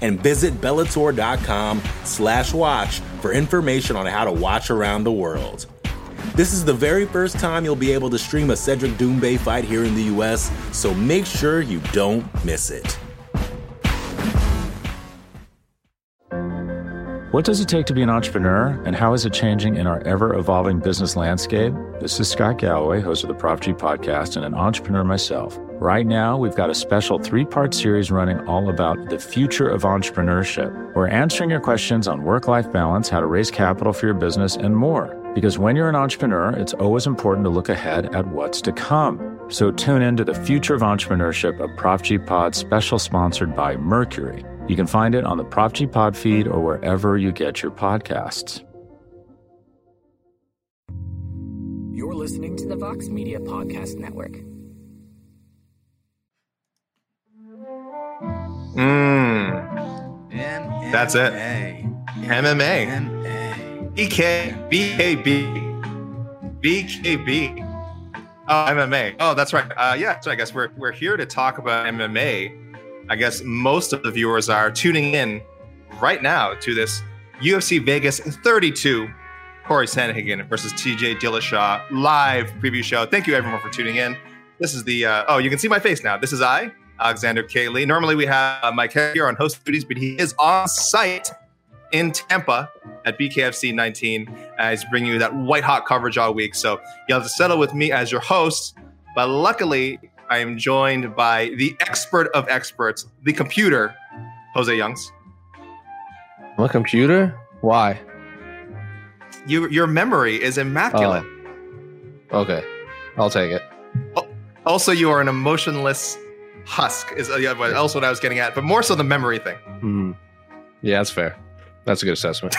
and visit Bellator.com/watch for information on how to watch around the world. This is the very first time you'll be able to stream a Cédric Doumbé fight here in the U.S., so make sure you don't miss it. What does it take to be an entrepreneur, and how is it changing in our ever-evolving business landscape? This is Scott Galloway, host of the Prof G Podcast, and an entrepreneur myself. Right now, we've got a special 3-part series running all about the future of entrepreneurship. We're answering your questions on work-life balance, how to raise capital for your business, and more. Because when you're an entrepreneur, it's always important to look ahead at what's to come. So tune in to the Future of Entrepreneurship, a Prof G Pod special sponsored by Mercury. You can find it on the Prof G Pod feed or wherever you get your podcasts. You're listening to the Vox Media Podcast Network. That's it. MMA. BKB. Oh, MMA. Oh, that's right. So I guess we're here to talk about MMA. I guess most of the viewers are tuning in right now to this UFC Vegas 32 Corey Sandhagen versus TJ Dillashaw live preview show. Thank you, everyone, for tuning in. This is the you can see my face now. This is I, Alexander K. Lee. Normally, we have Mike here on host duties, but he is on site in Tampa at BKFC 19. He's bringing you that white-hot coverage all week, so you'll have to settle with me as your host. But luckily, I am joined by the expert of experts, the computer, Jose Youngs. My computer? Why? Your memory is immaculate. Okay, I'll take it. Also, you are an emotionless husk, is also what I was getting at, but more so the memory thing. Mm. Yeah, that's fair. That's a good assessment.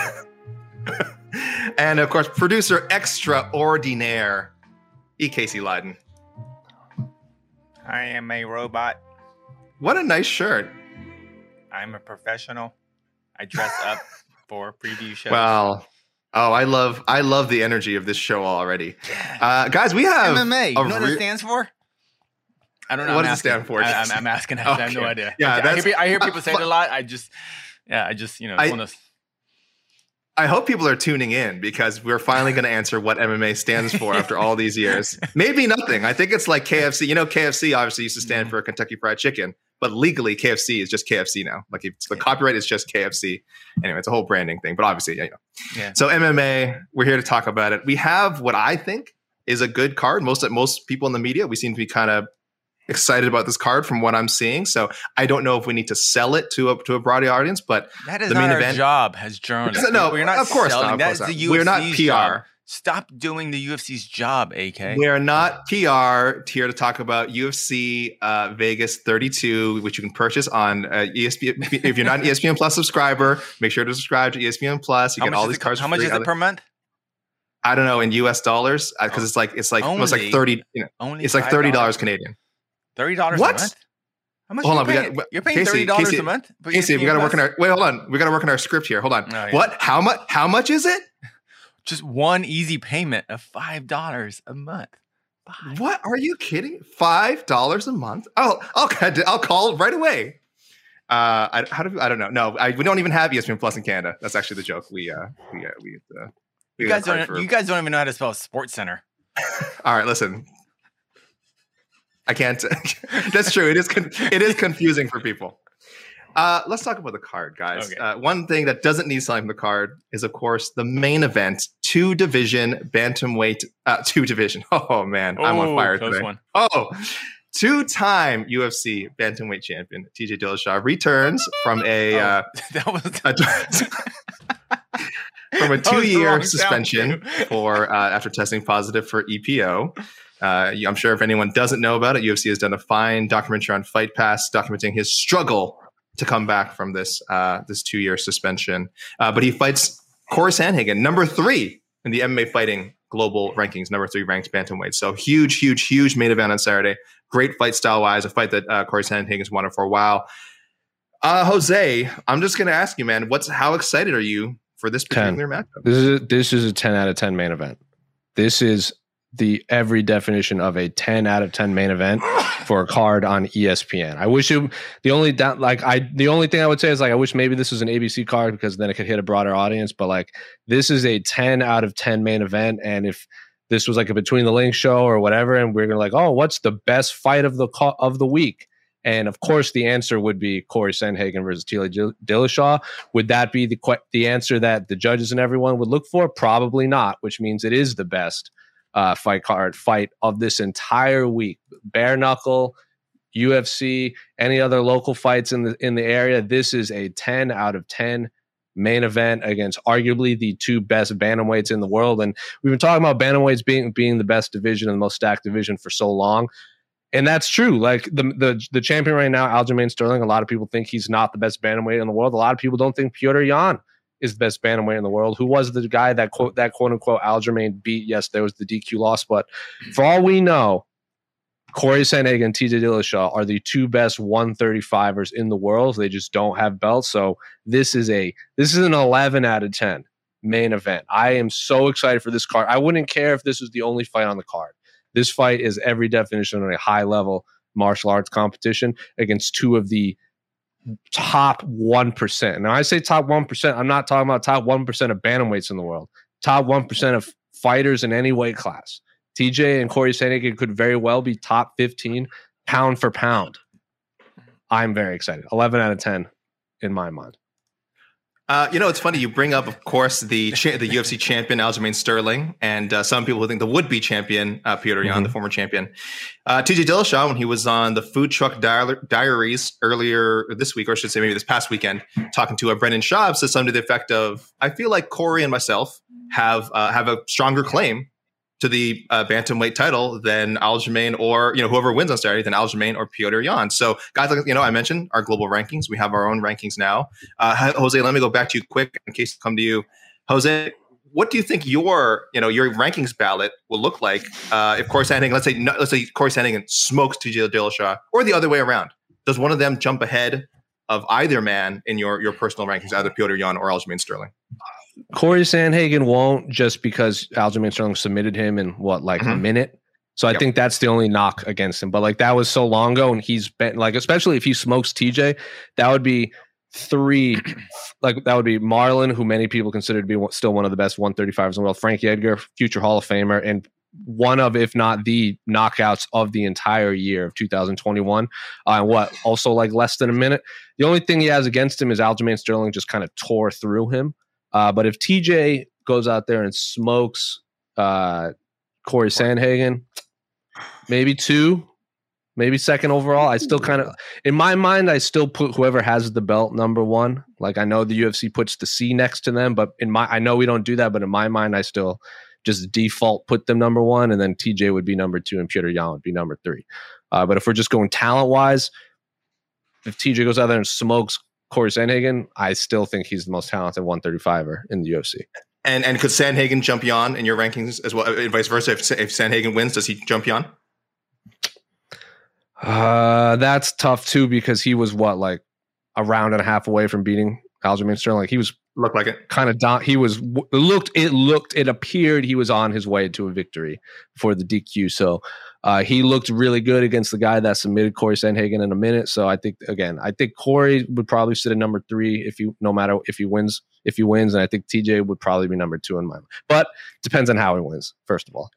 And, of course, producer extraordinaire, E. Casey Lydon. I am a robot. What a nice shirt. I'm a professional. I dress up for preview shows. Well, I love the energy of this show already. Guys, we have MMA. You know what it stands for? I don't know. What does it stand for? I'm asking. Okay. I have no idea. Yeah, okay. I hear people say it a lot. I hope people are tuning in because we're finally going to answer what MMA stands for after all these years. Maybe nothing. I think it's like KFC. You know, KFC obviously used to stand for Kentucky Fried Chicken, but legally KFC is just KFC now. Like it's the copyright is just KFC. Anyway, it's a whole branding thing, but obviously, yeah. So MMA, we're here to talk about it. We have what I think is a good card. Most people in the media, we seem to be kind of excited about this card from what I'm seeing. So I don't know if we need to sell it to a broader audience, but that is the not main our event, job as journalists. No, we're not. Of course not. That's the UFC's we're not PR. Job. Stop doing the UFC's job, AK. We're not PR. Here to talk about UFC Vegas 32, which you can purchase on ESPN. If you're not an ESPN Plus subscriber, make sure to subscribe to ESPN Plus. You get all these cards. How much is it per month? I don't know in US dollars because it's like only, almost like 30. It's like $30 Canadian. $30 what? A month? How much? Hold on, you're paying $30 a month. Casey, we got to work on our. Wait, hold on. We got to work on our script here. Hold on. Oh, yeah. What? How much? How much is it? Just one easy payment of $5 a month. $5. What? Are you kidding? $5 a month? Oh, I'll call right away. I don't know. No, we don't even have ESPN Plus in Canada. That's actually the joke. You guys don't even know how to spell Sports Center. All right, listen. I can't. That's true. It is confusing for people. Let's talk about the card, guys. Okay. One thing that doesn't need selling from the card is, of course, the main event, 2 division bantamweight. 2 division. Oh man, I'm on fire today. One. Oh, 2-time UFC bantamweight champion TJ Dillashaw returns from a that was from a 2-year suspension for after testing positive for EPO. I'm sure if anyone doesn't know about it, UFC has done a fine documentary on Fight Pass documenting his struggle to come back from this this 2-year suspension. But he fights Corey Sandhagen, number 3 in the MMA fighting global rankings, number 3 ranked bantamweight. So huge, huge, huge main event on Saturday. Great fight style-wise, a fight that Corey Sandhagen has wanted for a while. Jose, I'm just going to ask you, man, how excited are you for this particular matchup? This is a 10 out of 10 main event. This is the every definition of a 10 out of 10 main event for a card on ESPN. I wish it, the only thing I would say is I wish maybe this was an ABC card because then it could hit a broader audience. But this is a 10 out of 10 main event, and if this was a between the links show or whatever, and we're gonna what's the best fight of the week? And of course, the answer would be Corey Sandhagen versus TJ Dillashaw. Would that be the answer that the judges and everyone would look for? Probably not, which means it is the best fight of this entire week. Bare knuckle, UFC, any other local fights in the area. This is a 10 out of 10 main event against arguably the 2 best bantamweights in the world. And we've been talking about bantamweights being the best division and the most stacked division for so long. And that's true. The champion right now, Aljamain Sterling, a lot of people think he's not the best bantamweight in the world. A lot of people don't think Pyotr Yan is the best bantamweight in the world. Who was the guy that quote-unquote Aljamain beat? Yes, there was the DQ loss, but for all we know, Corey Sandhagen and TJ Dillashaw are the 2 best 135ers in the world. They just don't have belts. So this is an 11 out of 10 main event. I am so excited for this card. I wouldn't care if this was the only fight on the card. This fight is every definition of a high-level martial arts competition against 2 of the top 1%. Now, I say top 1%. I'm not talking about top 1% of bantamweights in the world. Top 1% of fighters in any weight class. TJ and Corey Sandhagen could very well be top 15 pound for pound. I'm very excited. 11 out of 10 in my mind. It's funny. You bring up, of course, the UFC champion, Aljamain Sterling, and some people who think the would-be champion, Pyotr Yan, the former champion. TJ Dillashaw, when he was on the Food Truck Diaries earlier this week, or I should say maybe this past weekend, talking to Brendan Schaub, said something to the effect of, I feel like Corey and myself have a stronger claim to the bantamweight title than Aljamain or, whoever wins on Saturday, than Aljamain or Pyotr Yan. So guys, I mentioned our global rankings. We have our own rankings now. Jose, let me go back to you quick in case I come to you. Jose, what do you think your rankings ballot will look like if Corey Sandhagen, let's say Corey Sandhagen smokes TJ Dillashaw, or the other way around? Does one of them jump ahead of either man in your personal rankings, either Pyotr Yan or Aljamain Sterling? Corey Sandhagen won't, just because Aljamain Sterling submitted him in a minute. So I think that's the only knock against him. But that was so long ago, and he's been especially if he smokes TJ, that would be 3. That would be Marlon, who many people consider to be still one of the best 135s in the world, Frankie Edgar, future Hall of Famer, and one of, if not the knockouts of the entire year of 2021. Less than a minute. The only thing he has against him is Aljamain Sterling just kind of tore through him. But if TJ goes out there and smokes Corey Sandhagen, maybe 2, maybe second overall. I still in my mind, I still put whoever has the belt number 1. I know the UFC puts the C next to them, but I know we don't do that, but in my mind, I still just default put them number 1, and then TJ would be number 2, and Pyotr Yan would be number 3. But if we're just going talent-wise, if TJ goes out there and smokes Corey Sandhagen, I still think he's the most talented 135er in the UFC. And could Sandhagen jump Yan in your rankings as well, and vice versa? If Sandhagen wins, does he jump Yan? That's tough too, because he was a round and a half away from beating Aljamain Sterling. It appeared he was on his way to a victory for the DQ. So he looked really good against the guy that submitted Corey Sandhagen in a minute. So I think Corey would probably sit at number 3 if he wins, and I think TJ would probably be number 2 in my mind. But depends on how he wins, first of all.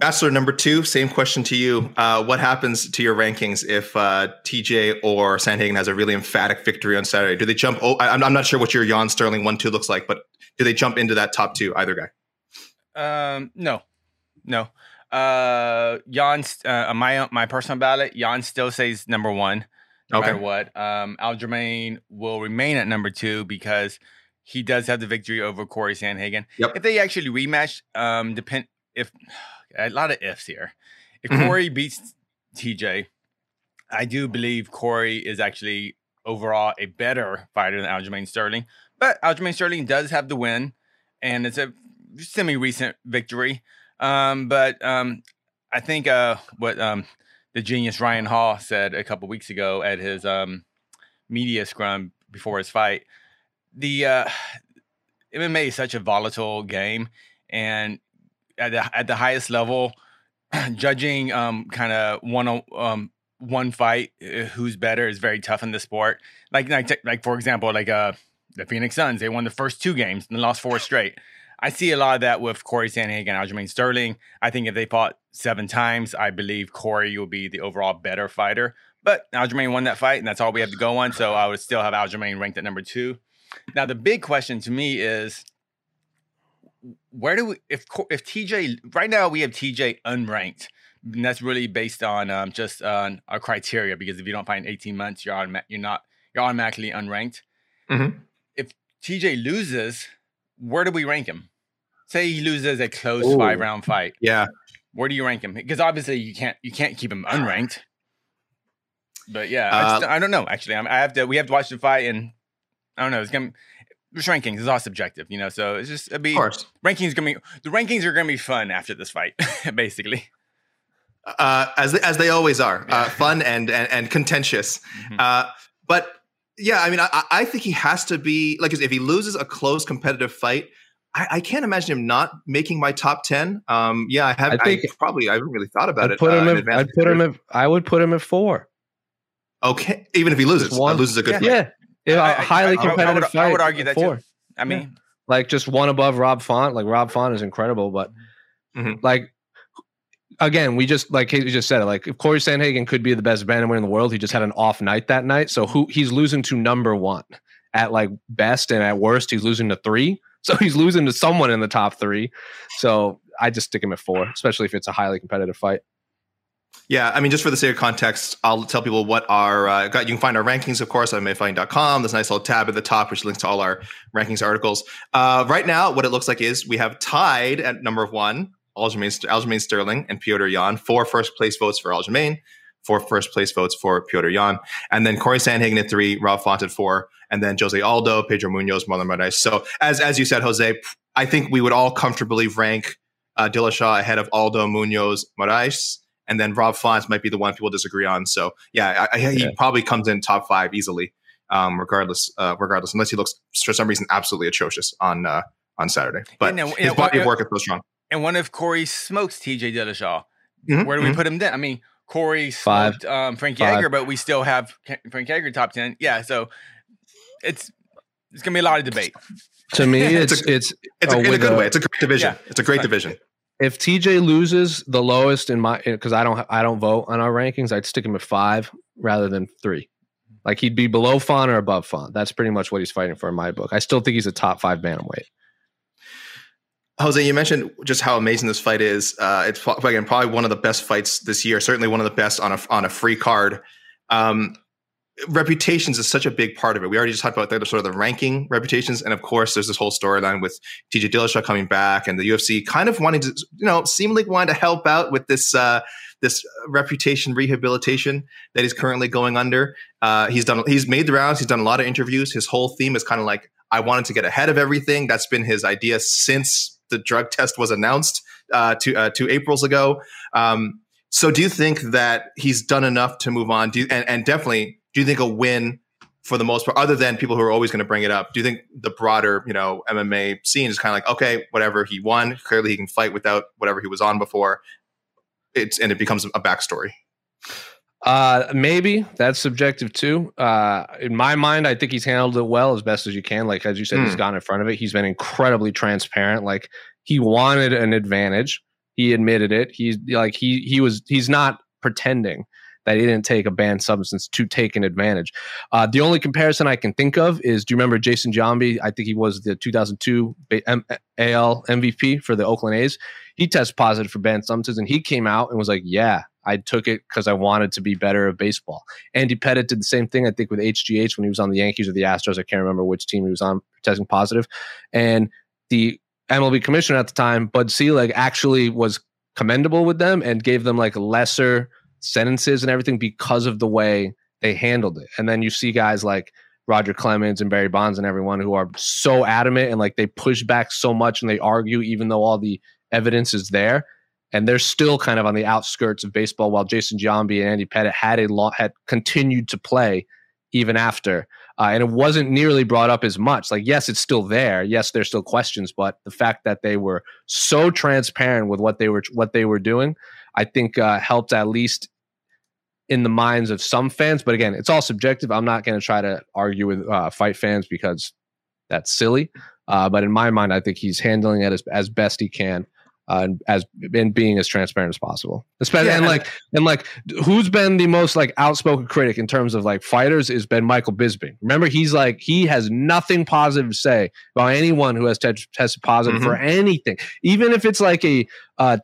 Bachelor number 2, same question to you. What happens to your rankings if TJ or Sandhagen has a really emphatic victory on Saturday? Do they jump? Oh, I'm not sure what your Yan Sterling 1-2 looks like, but do they jump into that top 2, either guy? No. Yan, my personal ballot, Yan still says number 1, no matter what. Aljamain will remain at number 2 because he does have the victory over Corey Sandhagen. Yep. If they actually rematch, a lot of ifs here. If Corey beats TJ, I do believe Corey is actually overall a better fighter than Aljamain Sterling. But Aljamain Sterling does have the win, and it's a semi-recent victory. I think what the genius Ryan Hall said a couple weeks ago at his media scrum before his fight, the MMA is such a volatile game, and at the highest level, judging kind of one fight, who's better, is very tough in the sport. Like for example, the Phoenix Suns, they won the first two games and lost four straight. I see a lot of that with Corey Sandhagen and Aljamain Sterling. I think if they fought 7 times, I believe Corey will be the overall better fighter. But Aljamain won that fight, and that's all we have to go on. So I would still have Aljamain ranked at number 2. Now, the big question to me is, where do we, if TJ, right now we have TJ unranked, and that's really based on just on our criteria, because if you don't fight in 18 months, you're automatically unranked. Mm-hmm. If TJ loses, where do we rank him? Say he loses a close 5-round fight. Yeah. Where do you rank him? Because obviously you can't keep him unranked. But yeah, I don't know. Actually, we have to watch the fight, and I don't know. It's rankings. It's all subjective, you know. So it's just the rankings are gonna be fun after this fight, basically. As they always are, fun and contentious. Mm-hmm. But yeah, I mean, I think he has to be, like, if he loses a close competitive fight, I can't imagine him not making my top 10. Yeah, I haven't really thought about it. I would put him at 4. Okay, even if he loses, loses a good fight. Yeah. Highly competitive fight. I would argue that too. I mean, like, just one above Rob Font. Like, Rob Font is incredible, but like, again, we just, like Katie just said it. Like, if Corey Sandhagen could be the best bantamweight in the world, he just had an off night that night. So he's losing to number 1 at, like, best, and at worst he's losing to 3. So he's losing to someone in the top 3. So I just stick him at 4, especially if it's a highly competitive fight. Yeah, I mean, just for the sake of context, I'll tell people what our you can find our rankings, of course, on MMAfighting.com. There's a nice little tab at the top which links to all our rankings articles. Right now, what it looks like is we have tied at number 1 Aljamain Sterling and Pyotr Yan. 4 first place votes for Aljamain, 4 first place votes for Pyotr Yan, and then Corey Sandhagen at 3, Rob Font at 4, and then Jose Aldo, Pedro Munoz, Marlon Moraes. So as you said, Jose, I think we would all comfortably rank Dillashaw ahead of Aldo, Munoz, Moraes. And then Rob Font might be the one people disagree on. So yeah, he probably comes in top 5 easily, regardless, unless he looks for some reason absolutely atrocious on Saturday. But his body of work is so strong. And one of Corey smokes TJ Dillashaw. Mm-hmm, where do we put him then? I mean, Corey smoked Frank Yeager, but we still have Frank Yeager top 10. Yeah, so it's gonna be a lot of debate. To me, it's a good way. It's a great division. Yeah. It's a great division. If TJ loses the lowest in my, because I don't vote on our rankings, I'd stick him at 5 rather than 3. Like, he'd be below Font or above Font. That's pretty much what he's fighting for in my book. I still think he's a top 5 bantamweight. Jose, you mentioned just how amazing this fight is. It's, again, probably one of the best fights this year. Certainly one of the best on a free card. Reputations is such a big part of it. We already just talked about that, sort of the ranking reputations, and of course there's this whole storyline with TJ Dillashaw coming back and the UFC kind of wanting to, seemingly wanting to help out with this this reputation rehabilitation that he's currently going under. He's made the rounds. He's done a lot of interviews. His whole theme is kind of like, I wanted to get ahead of everything. That's been his idea since the drug test was announced 2 Aprils ago. So do you think that he's done enough to move on? Do you think a win, for the most part, other than people who are always going to bring it up, do you think the broader, MMA scene is kind of like, okay, whatever, he won. Clearly he can fight without whatever he was on before. And it becomes a backstory. Maybe that's subjective too. In my mind, I think he's handled it well, as best as you can. Like, as you said, he's gone in front of it. He's been incredibly transparent. Like, he wanted an advantage. He admitted it. He's not pretending that he didn't take a banned substance to take an advantage. The only comparison I can think of is, do you remember Jason Giambi? I think he was the 2002 AL MVP for the Oakland A's. He tested positive for banned substances, and he came out and was like, yeah, I took it because I wanted to be better at baseball. Andy Pettit did the same thing, I think, with HGH when he was on the Yankees or the Astros. I can't remember which team he was on, testing positive. And the MLB commissioner at the time, Bud Selig, actually was commendable with them and gave them, like, lesser sentences and everything because of the way they handled it. And then you see guys like Roger Clemens and Barry Bonds and everyone who are so adamant and like they push back so much and they argue even though all the evidence is there. And they're still kind of on the outskirts of baseball while Jason Giambi and Andy Pettitte had continued to play even after. And it wasn't nearly brought up as much. Like, yes, it's still there. Yes, there's still questions. But the fact that they were so transparent with what they were doing, I think helped at least in the minds of some fans. But again, it's all subjective. I'm not going to try to argue with fight fans because that's silly. But in my mind, I think he's handling it as best he can. And being as transparent as possible, especially and who's been the most like outspoken critic in terms of like fighters has been Michael Bisping. Remember, he has nothing positive to say about anyone who has tested positive for anything, even if it's like a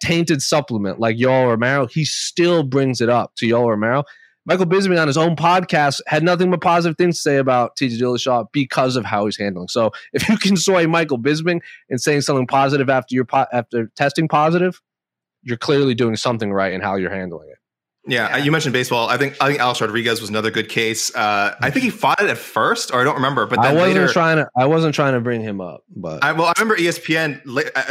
tainted supplement like Yoel Romero. He still brings it up to Yoel Romero. Michael Bisping on his own podcast had nothing but positive things to say about TJ Dillashaw because of how he's handling. So if you can soy Michael Bisping and saying something positive after after testing positive, you're clearly doing something right in how you're handling it. Yeah, you mentioned baseball. I think Alex Rodriguez was another good case. I think he fought it at first, or I don't remember. But then I wasn't trying to bring him up. But I remember ESPN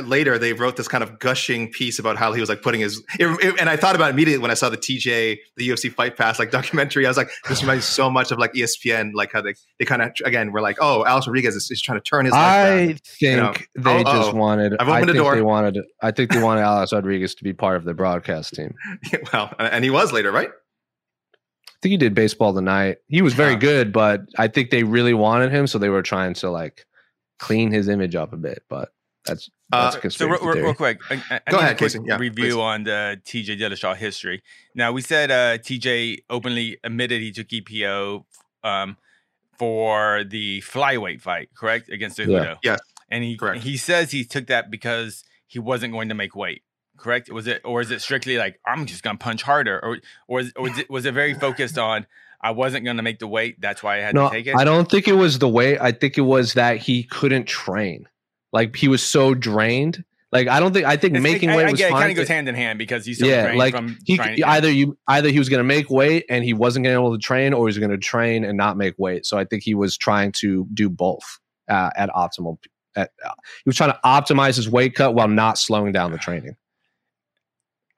later they wrote this kind of gushing piece about how he was like putting his, and I thought about it immediately when I saw the UFC Fight Pass like documentary. I was like, this reminds me so much of like ESPN, like how they kind of again were like, oh, Alex Rodriguez is trying to turn his life back. I think they wanted Alex Rodriguez to be part of the broadcast team. Well, and he was later, right? I think he did Baseball Tonight. He was very good, but I think they really wanted him, so they were trying to like clean his image up a bit. But that's so real quick. Go ahead, Casey, review please. On the TJ Dillashaw history. Now we said TJ openly admitted he took EPO for the flyweight fight, correct, against Cejudo. Yeah. Yes, and he says he took that because he wasn't going to make weight. Correct? Was it, or is it strictly like I'm just gonna punch harder, or was it very focused on I wasn't gonna make the weight, that's why I had to take it? I don't think it was the weight. I think it was that he couldn't train, like he was so drained. Like I think making weight was fine. It kind of goes hand in hand because he's so drained from training. Either he was gonna make weight and he wasn't gonna be able to train, or he was gonna train and not make weight. So I think he was trying to do both at optimal. He was trying to optimize his weight cut while not slowing down the training.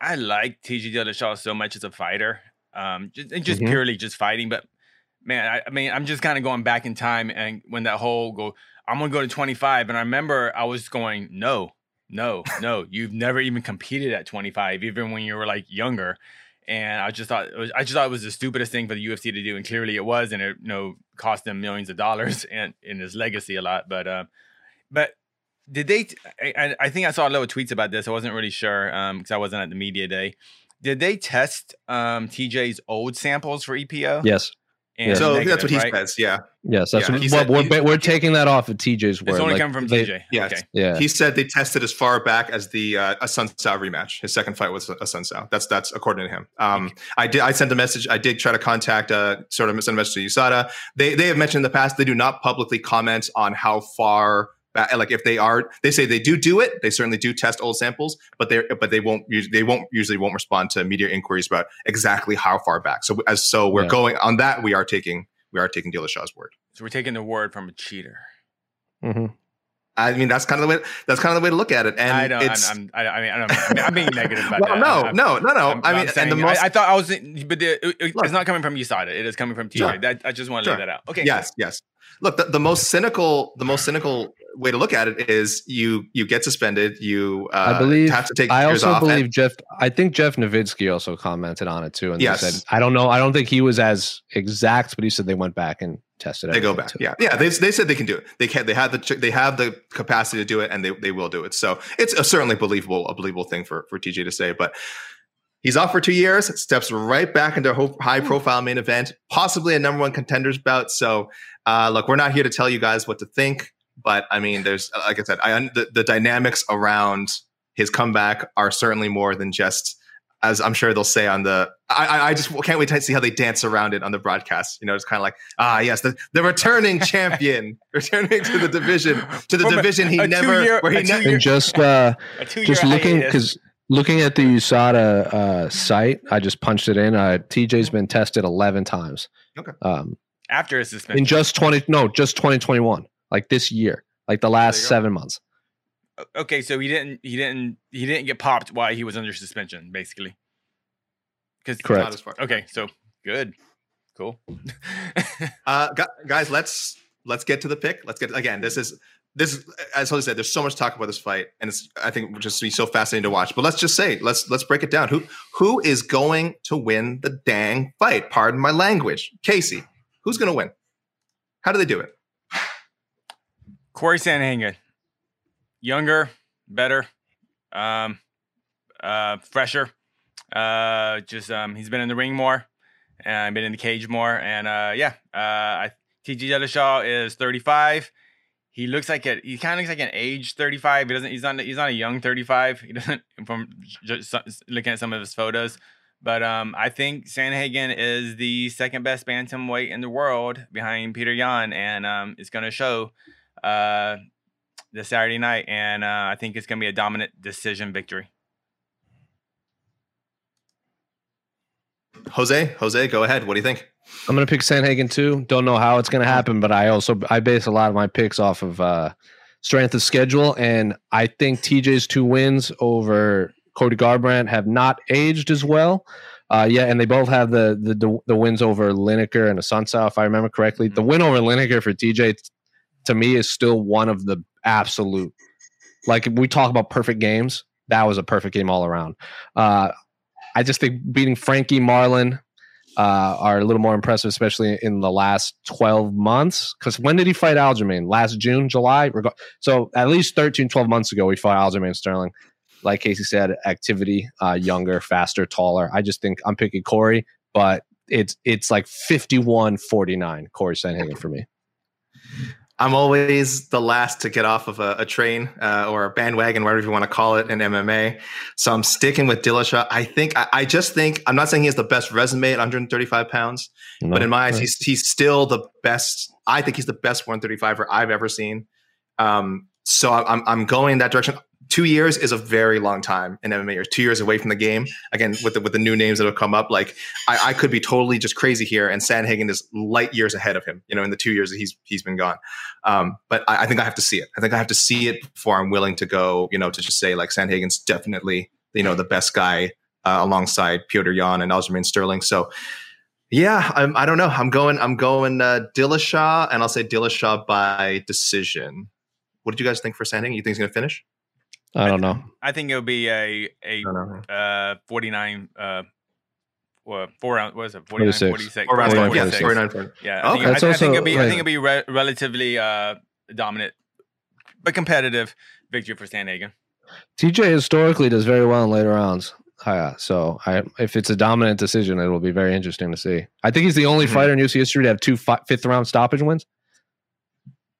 I like TJ Dillashaw so much as a fighter, purely fighting. But man, I mean, I'm just kind of going back in time, and when that whole I'm gonna go to 25, and I remember I was going, no, you've never even competed at 25, even when you were like younger. And I just thought it was the stupidest thing for the UFC to do, and clearly it was, and it cost them millions of dollars and in his legacy a lot. But. Did they? I think I saw a lot of tweets about this. I wasn't really sure because I wasn't at the media day. Did they test TJ's old samples for EPO? Yes. And so negative, that's what he says. Yeah. Yes, that's what he said. We're taking that off of TJ's word. It's only coming from TJ. Yes. Okay. Yeah. He said they tested as far back as the Assunção rematch. His second fight was Assunção. That's according to him. I sent a message. I did try to contact send a message to USADA. They have mentioned in the past they do not publicly comment on how far. Like if they say they do it. They certainly do test old samples, but they won't respond to media inquiries about exactly how far back. So we're going on that. We are taking Dillashaw's word. So we're taking the word from a cheater. Mm-hmm. I mean, that's kind of the way to look at it. And I mean, I'm being negative about that. No. It's not coming from USADA. It is coming from TJ. Sure. I just want to lay that out. Okay. Yes. Look, the most cynical way to look at it is you get suspended. You have to take years off. I think Jeff Novitzky also commented on it too. And they said, I don't know. I don't think he was as exact, but he said they went back and tested it. They go back. Too. Yeah. They said they can do it. They have the capacity to do it, and they will do it. So it's a certainly believable thing for TJ to say, but. He's off for 2 years, steps right back into a high-profile main event, possibly a number one contender's bout. So, look, we're not here to tell you guys what to think, but, I mean, there's, like I said, the dynamics around his comeback are certainly more than just, as I'm sure they'll say on the – I just can't wait to see how they dance around it on the broadcast. You know, it's kind of like, yes, the returning champion, returning to the division he never – just looking – because – Looking at the USADA site, I just punched it in. TJ's been tested 11 times. Okay. After his suspension. In just 2021. Like this year. Like the last 7 months. Okay, so he didn't get popped while he was under suspension, basically. Correct. Okay, so good. Cool. Guys, let's get to the pick. This is, as Holly said, there's so much talk about this fight, and it's, I think, will just be so fascinating to watch. But let's just say, let's break it down. Who is going to win the dang fight? Pardon my language. Casey, who's going to win? How do they do it? Corey Sandhagen, younger, better, fresher. He's been in the ring more, and been in the cage more, and TJ Dillashaw is 35. He looks like he kind of looks like an age 35. He's not a young 35. He doesn't, from just looking at some of his photos. But I think Sandhagen is the second best bantamweight in the world behind Pyotr Yan, and it's going to show this Saturday night. And I think it's going to be a dominant decision victory. Jose, go ahead. What do you think? I'm going to pick Sandhagen too. Don't know how it's going to happen, but I base a lot of my picks off of strength of schedule, and I think TJ's two wins over Cody Garbrandt have not aged as well. And they both have the wins over Lineker and Assunção, if I remember correctly. The win over Lineker for TJ, to me, is still one of the absolute. Like, we talk about perfect games, that was a perfect game all around. I just think beating Frankie Marlon are a little more impressive, especially in the last 12 months. Because when did he fight Aljamain? Last June, July? So at least 13, 12 months ago, we fought Aljamain Sterling. Like Casey said, activity, younger, faster, taller. I just think I'm picking Corey, but it's like 51-49 Corey Sandhagen for me. I'm always the last to get off of a train or a bandwagon, whatever you want to call it, in MMA. So I'm sticking with Dillashaw. I just think, I'm not saying he has the best resume at 135 pounds, but in my eyes, he's still the best. I think he's the best 135er I've ever seen. So I'm going in that direction. 2 years is a very long time in MMA. You're 2 years away from the game. Again, with the new names that have come up, like I could be totally just crazy here, and Sandhagen is light years ahead of him, in the 2 years that he's been gone. But I think I have to see it. I think I have to see it before I'm willing to go, to just say like Sandhagen's definitely, the best guy alongside Pyotr Yan and Aljamain Sterling. So yeah, I don't know. I'm going Dillashaw, and I'll say Dillashaw by decision. What did you guys think for Sandhagen? You think he's going to finish? I don't know. I think it'll be a 49 or 4 round. What is it? 49, 46. 46. 49. Yeah. I think it'll be relatively dominant, but competitive victory for Sandhagen. TJ historically does very well in later rounds. So if it's a dominant decision, it'll be very interesting to see. I think he's the only fighter in UFC history to have two fifth round stoppage wins.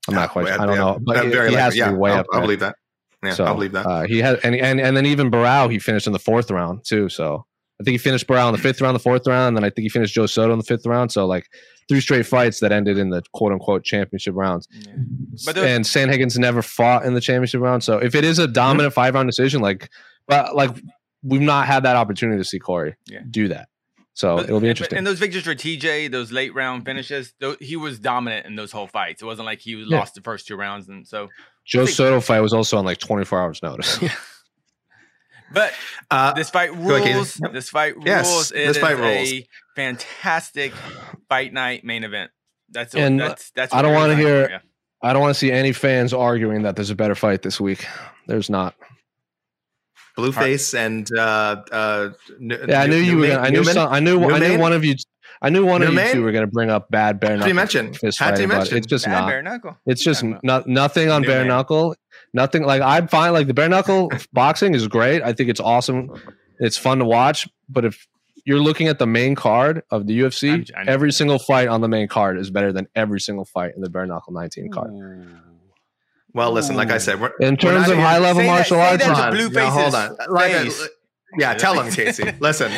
I'm not quite sure. I don't know. But he has to be way up there. I believe that. Yeah, so, I believe that he had, and then even Barao, he finished in the 4th round too. So I think he finished Barao in the 5th round, the 4th round, and then I think he finished Joe Soto in the 5th round. So like 3 straight fights that ended in the quote unquote championship rounds. Yeah. But and Sandhagen's never fought in the championship round. So if it is a dominant 5-round decision, but we've not had that opportunity to see Corey do that. So it'll be interesting. And those victories for TJ, those late round finishes, he was dominant in those whole fights. It wasn't like he lost the first 2 rounds. And so Joe Soto fight was also on 24 hours notice. Yeah. But this fight rules. Yep. This fight rules. Yes, this fight rules. A fantastic fight night main event. That's I don't want to hear. Yeah. I don't want to see any fans arguing that there's a better fight this week. There's not. Blueface and I knew one of you two were going to bring up bad bare knuckle. How do you mention? It's just bad not. Bare knuckle. It's just not nothing on bare knuckle. Nothing like I'm fine. Like the bare knuckle boxing is great. I think it's awesome. It's fun to watch. But if you're looking at the main card of the UFC, every single fight on the main card is better than every single fight in the bare knuckle 19 card. Well, listen, like I said, in terms of high-level martial arts, hold on. Tell them, Casey. Listen.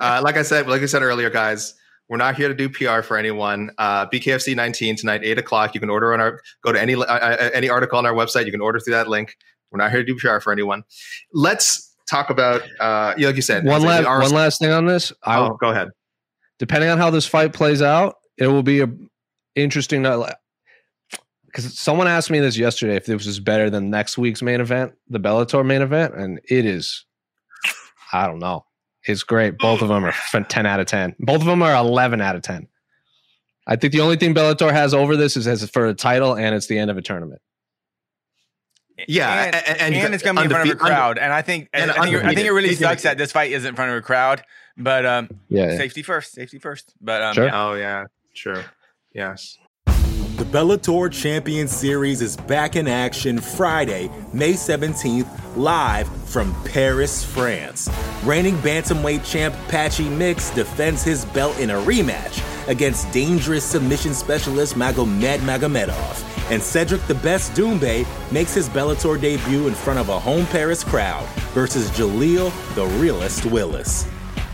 Like I said earlier, guys, we're not here to do PR for anyone. BKFC 19 tonight, 8:00. You can order go to any article on our website. You can order through that link. We're not here to do PR for anyone. Let's talk about, like you said, one last thing on this. Go ahead. Depending on how this fight plays out, it will be interesting. Because someone asked me this yesterday if this was better than next week's main event, the Bellator main event, and it is. I don't know. It's great. Both of them are 10 out of 10. Both of them are 11 out of 10. I think the only thing Bellator has over this is for a title, and it's the end of a tournament. Yeah, and it's going to be in front of a crowd. And I think it really sucks that this fight is in front of a crowd. But safety first. But sure. Yes. The Bellator Champions Series is back in action Friday, May 17th, live from Paris, France. Reigning bantamweight champ Patchy Mix defends his belt in a rematch against dangerous submission specialist Magomed Magomedov, and Cédric "The Best" Doumbé makes his Bellator debut in front of a home Paris crowd versus Jaleel "The Realest" Willis.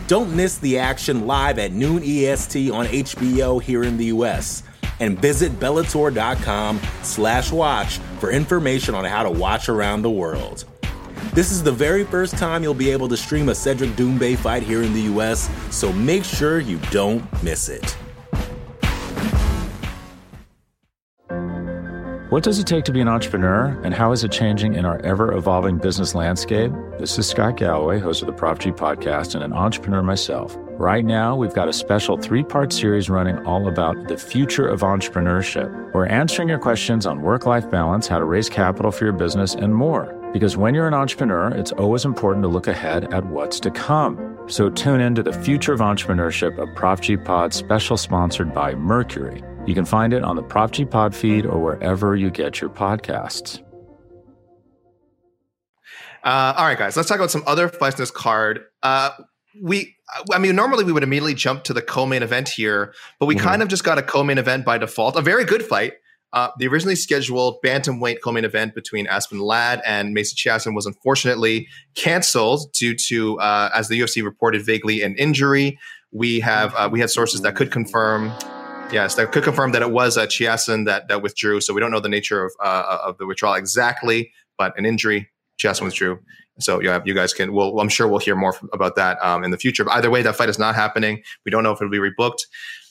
Don't miss the action live at noon EST on HBO here in the U.S., and visit Bellator.com/watch for information on how to watch around the world. This is the very first time you'll be able to stream a Cédric Doumbé fight here in the U.S., so make sure you don't miss it. What does it take to be an entrepreneur, and how is it changing in our ever-evolving business landscape? This is Scott Galloway, host of the Prof G Podcast, and an entrepreneur myself. Right now, we've got a special 3-part series running all about the future of entrepreneurship. We're answering your questions on work-life balance, how to raise capital for your business, and more. Because when you're an entrepreneur, it's always important to look ahead at what's to come. So tune in to the Future of Entrepreneurship, a Prof G Pod special sponsored by Mercury. You can find it on the Prop G Pod feed or wherever you get your podcasts. All right, guys, let's talk about some other fights in this card. Normally we would immediately jump to the co-main event here, but we kind of just got a co-main event by default. A very good fight. The originally scheduled bantamweight co-main event between Aspen Ladd and Macy Chiasson was unfortunately canceled due to, as the UFC reported vaguely, an injury. We had sources that could confirm. Yes, that could confirm that it was Chiasson that withdrew. So we don't know the nature of the withdrawal exactly, but an injury, Chiasson withdrew. So you guys can. I'm sure we'll hear more about that in the future. But either way, that fight is not happening. We don't know if it'll be rebooked.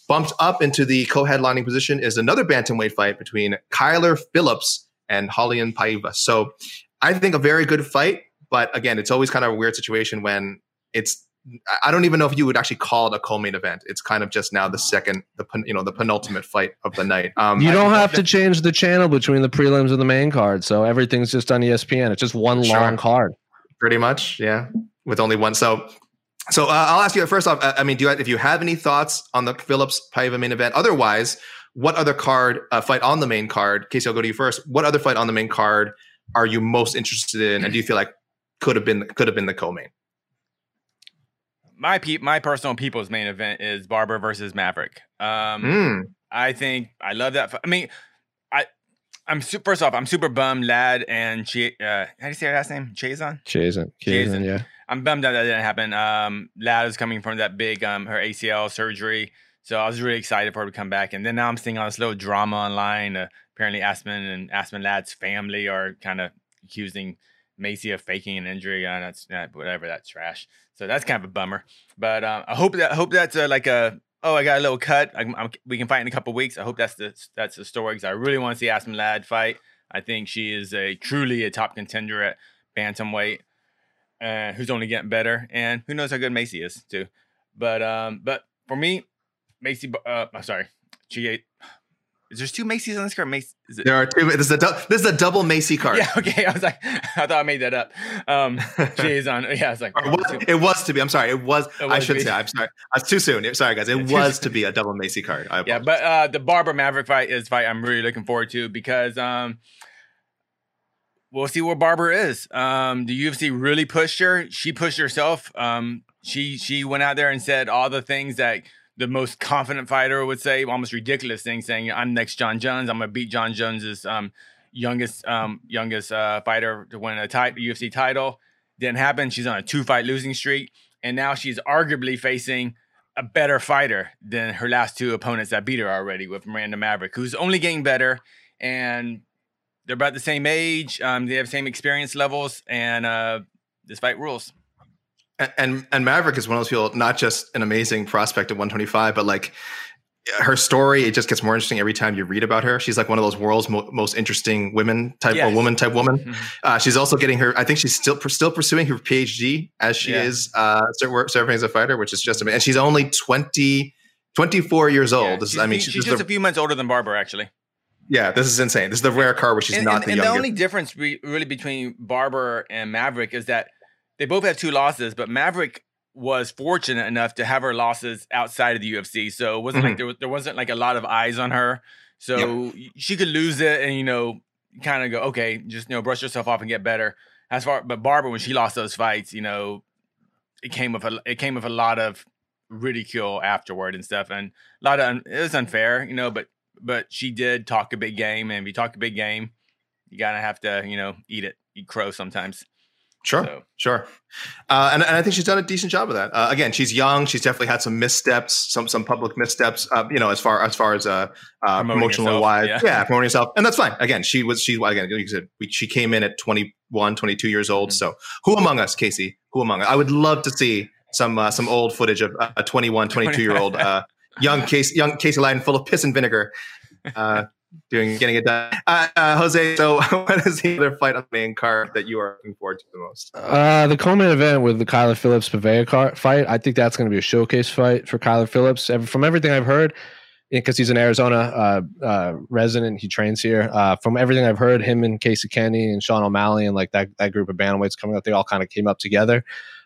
Bumped up into the co-headlining position is another bantamweight fight between Kyler Phillips and Julian Paiva. So I think a very good fight, but again, it's always kind of a weird situation when it's. I don't even know if you would actually call it a co-main event. It's kind of just now the penultimate fight of the night. You don't have to change the channel between the prelims and the main card, so everything's just on ESPN. It's just one long card, pretty much. Yeah, with only one. So I'll ask you first off. I mean, if you have any thoughts on the Phillips-Paiva main event? Otherwise, what other card fight on the main card? Casey, I'll go to you first. What other fight on the main card are you most interested in, and do you feel like could have been the co-main? My personal people's main event is Barber versus Maverick. I think I love that. I'm super bummed Ladd and how do you say her last name? Chiasson. Yeah, I'm bummed that didn't happen. Ladd is coming from that big her ACL surgery, so I was really excited for her to come back. And then now I'm seeing all this little drama online. Apparently, Aspen Ladd's family are kind of accusing Macy of faking an injury, and that's trash. So that's kind of a bummer. But I hope that's I got a little cut. We can fight in a couple of weeks. I hope that's the story, because I really want to see Aspen Ladd fight. I think she is truly a top contender at bantamweight, who's only getting better, and who knows how good Macy is too. But for me, Macy. I'm sorry, G8. Is there 2 Macy's on this card? Macy, there are 2. This is a double Macy card. Yeah, okay. I thought I made that up. Chiasson. Yeah, I was like, it was to be. I'm sorry. It's too soon. Sorry, guys. It was to be a double Macy card. Yeah, but the Barber Maverick fight is a fight I'm really looking forward to, because we'll see where Barber is. The UFC really pushed her. She pushed herself. She went out there and said all the things that the most confident fighter would say, almost ridiculous thing, saying, "I'm next John Jones. I'm gonna beat John Jones's youngest fighter to win a UFC title." Didn't happen. She's on a 2-fight losing streak, and now she's arguably facing a better fighter than her last 2 opponents that beat her already, with Miranda Maverick, who's only getting better, and they're about the same age. They have the same experience levels, and this fight rules. And Maverick is one of those people, not just an amazing prospect at 125, but like her story, it just gets more interesting every time you read about her. She's like one of those world's most interesting women type, yes, or woman type woman. Mm-hmm. She's also getting her, I think she's still pursuing her PhD as she is serving as a fighter, which is just amazing. And she's only 24 years old. Yeah. She's just a few months older than Barber, actually. Yeah, this is insane. This is the rare card where she's not the youngest. And the only difference really between Barber and Maverick is that they both have two losses, but Maverick was fortunate enough to have her losses outside of the UFC. So it wasn't like there wasn't like a lot of eyes on her. So she could lose it and, kind of go, okay, just, brush yourself off and get better. But Barber, when she lost those fights, it came with a lot of ridicule afterward and stuff. And it was unfair, but she did talk a big game. And if you talk a big game, you gotta have to, eat crow sometimes. Sure. And I think she's done a decent job of that. Again, she's young. She's definitely had some missteps, some public missteps, as far as promotional wise. Yeah, promoting herself. And that's fine. Again, she came in at 21, 22 years old. Mm-hmm. So who among us, Casey, I would love to see some old footage of a 21, 22-year-old young Casey Leiden, full of piss and vinegar. Getting it done. Jose, so what is the other fight on the main card that you are looking forward to the most? The co-main event with the Kyler Phillips-Pavea fight. I think that's going to be a showcase fight for Kyler Phillips. From everything I've heard, because he's an Arizona resident, he trains here. From everything I've heard, him and Casey Kenny and Sean O'Malley and like that group of bantamweights coming up, they all kind of came up together.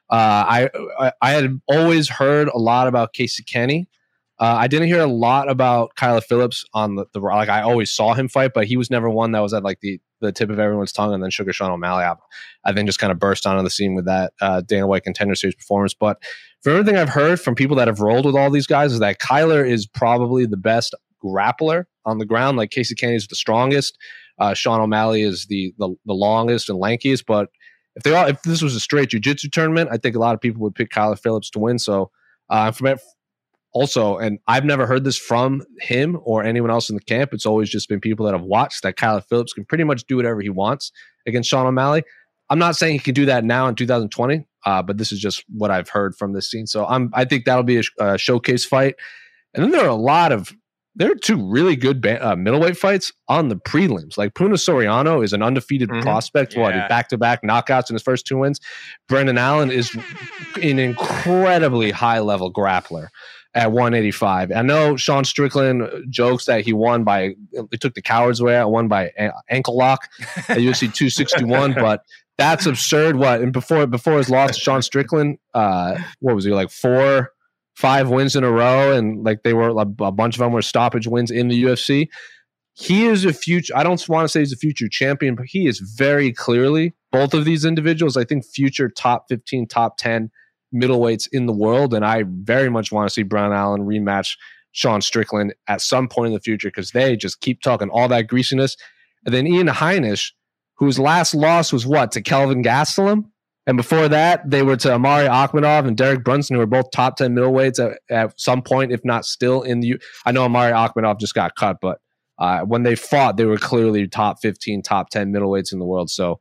I had always heard a lot about Casey Kenny. I didn't hear a lot about Kyler Phillips on like I always saw him fight, but he was never one that was at like the tip of everyone's tongue. And then Sugar Sean O'Malley, I think, just kind of burst onto the scene with that Dana White Contender Series performance. But from everything I've heard from people that have rolled with all these guys is that Kyler is probably the best grappler on the ground. Like Casey Kenny is the strongest, Sean O'Malley is the longest and lankiest. But if this was a straight jiu-jitsu tournament, I think a lot of people would pick Kyler Phillips to win. So Also, and I've never heard this from him or anyone else in the camp. It's always just been people that have watched that Kyler Phillips can pretty much do whatever he wants against Sean O'Malley. I'm not saying he can do that now in 2020, but this is just what I've heard from this scene. So I think that'll be a showcase fight. And then there are two really good middleweight fights on the prelims. Like Puna Soriano is an undefeated prospect. Yeah. Back-to-back knockouts in his first two wins. Brendan Allen is an incredibly high-level grappler at 185. I know Sean Strickland jokes that he took the coward's way out, won by ankle lock at UFC 261, but that's absurd. And before his loss to Sean Strickland, what was he, like 4-5 wins in a row, and like they were a bunch of them were stoppage wins in the UFC. He is a future, I don't want to say he's a future champion, but he is very clearly, both of these individuals, I think, future top 15, top 10 middleweights in the world, and I very much want to see Brown Allen rematch Sean Strickland at some point in the future because they just keep talking all that greasiness. And then Ian Heinisch, whose last loss was to Kelvin Gastelum, and before that they were to Omari Akhmadov and Derek Brunson, who are both top 10 middleweights at some point, if not still in the. I know Omari Akhmadov just got cut, but when they fought, they were clearly top 15, top 10 middleweights in the world. So.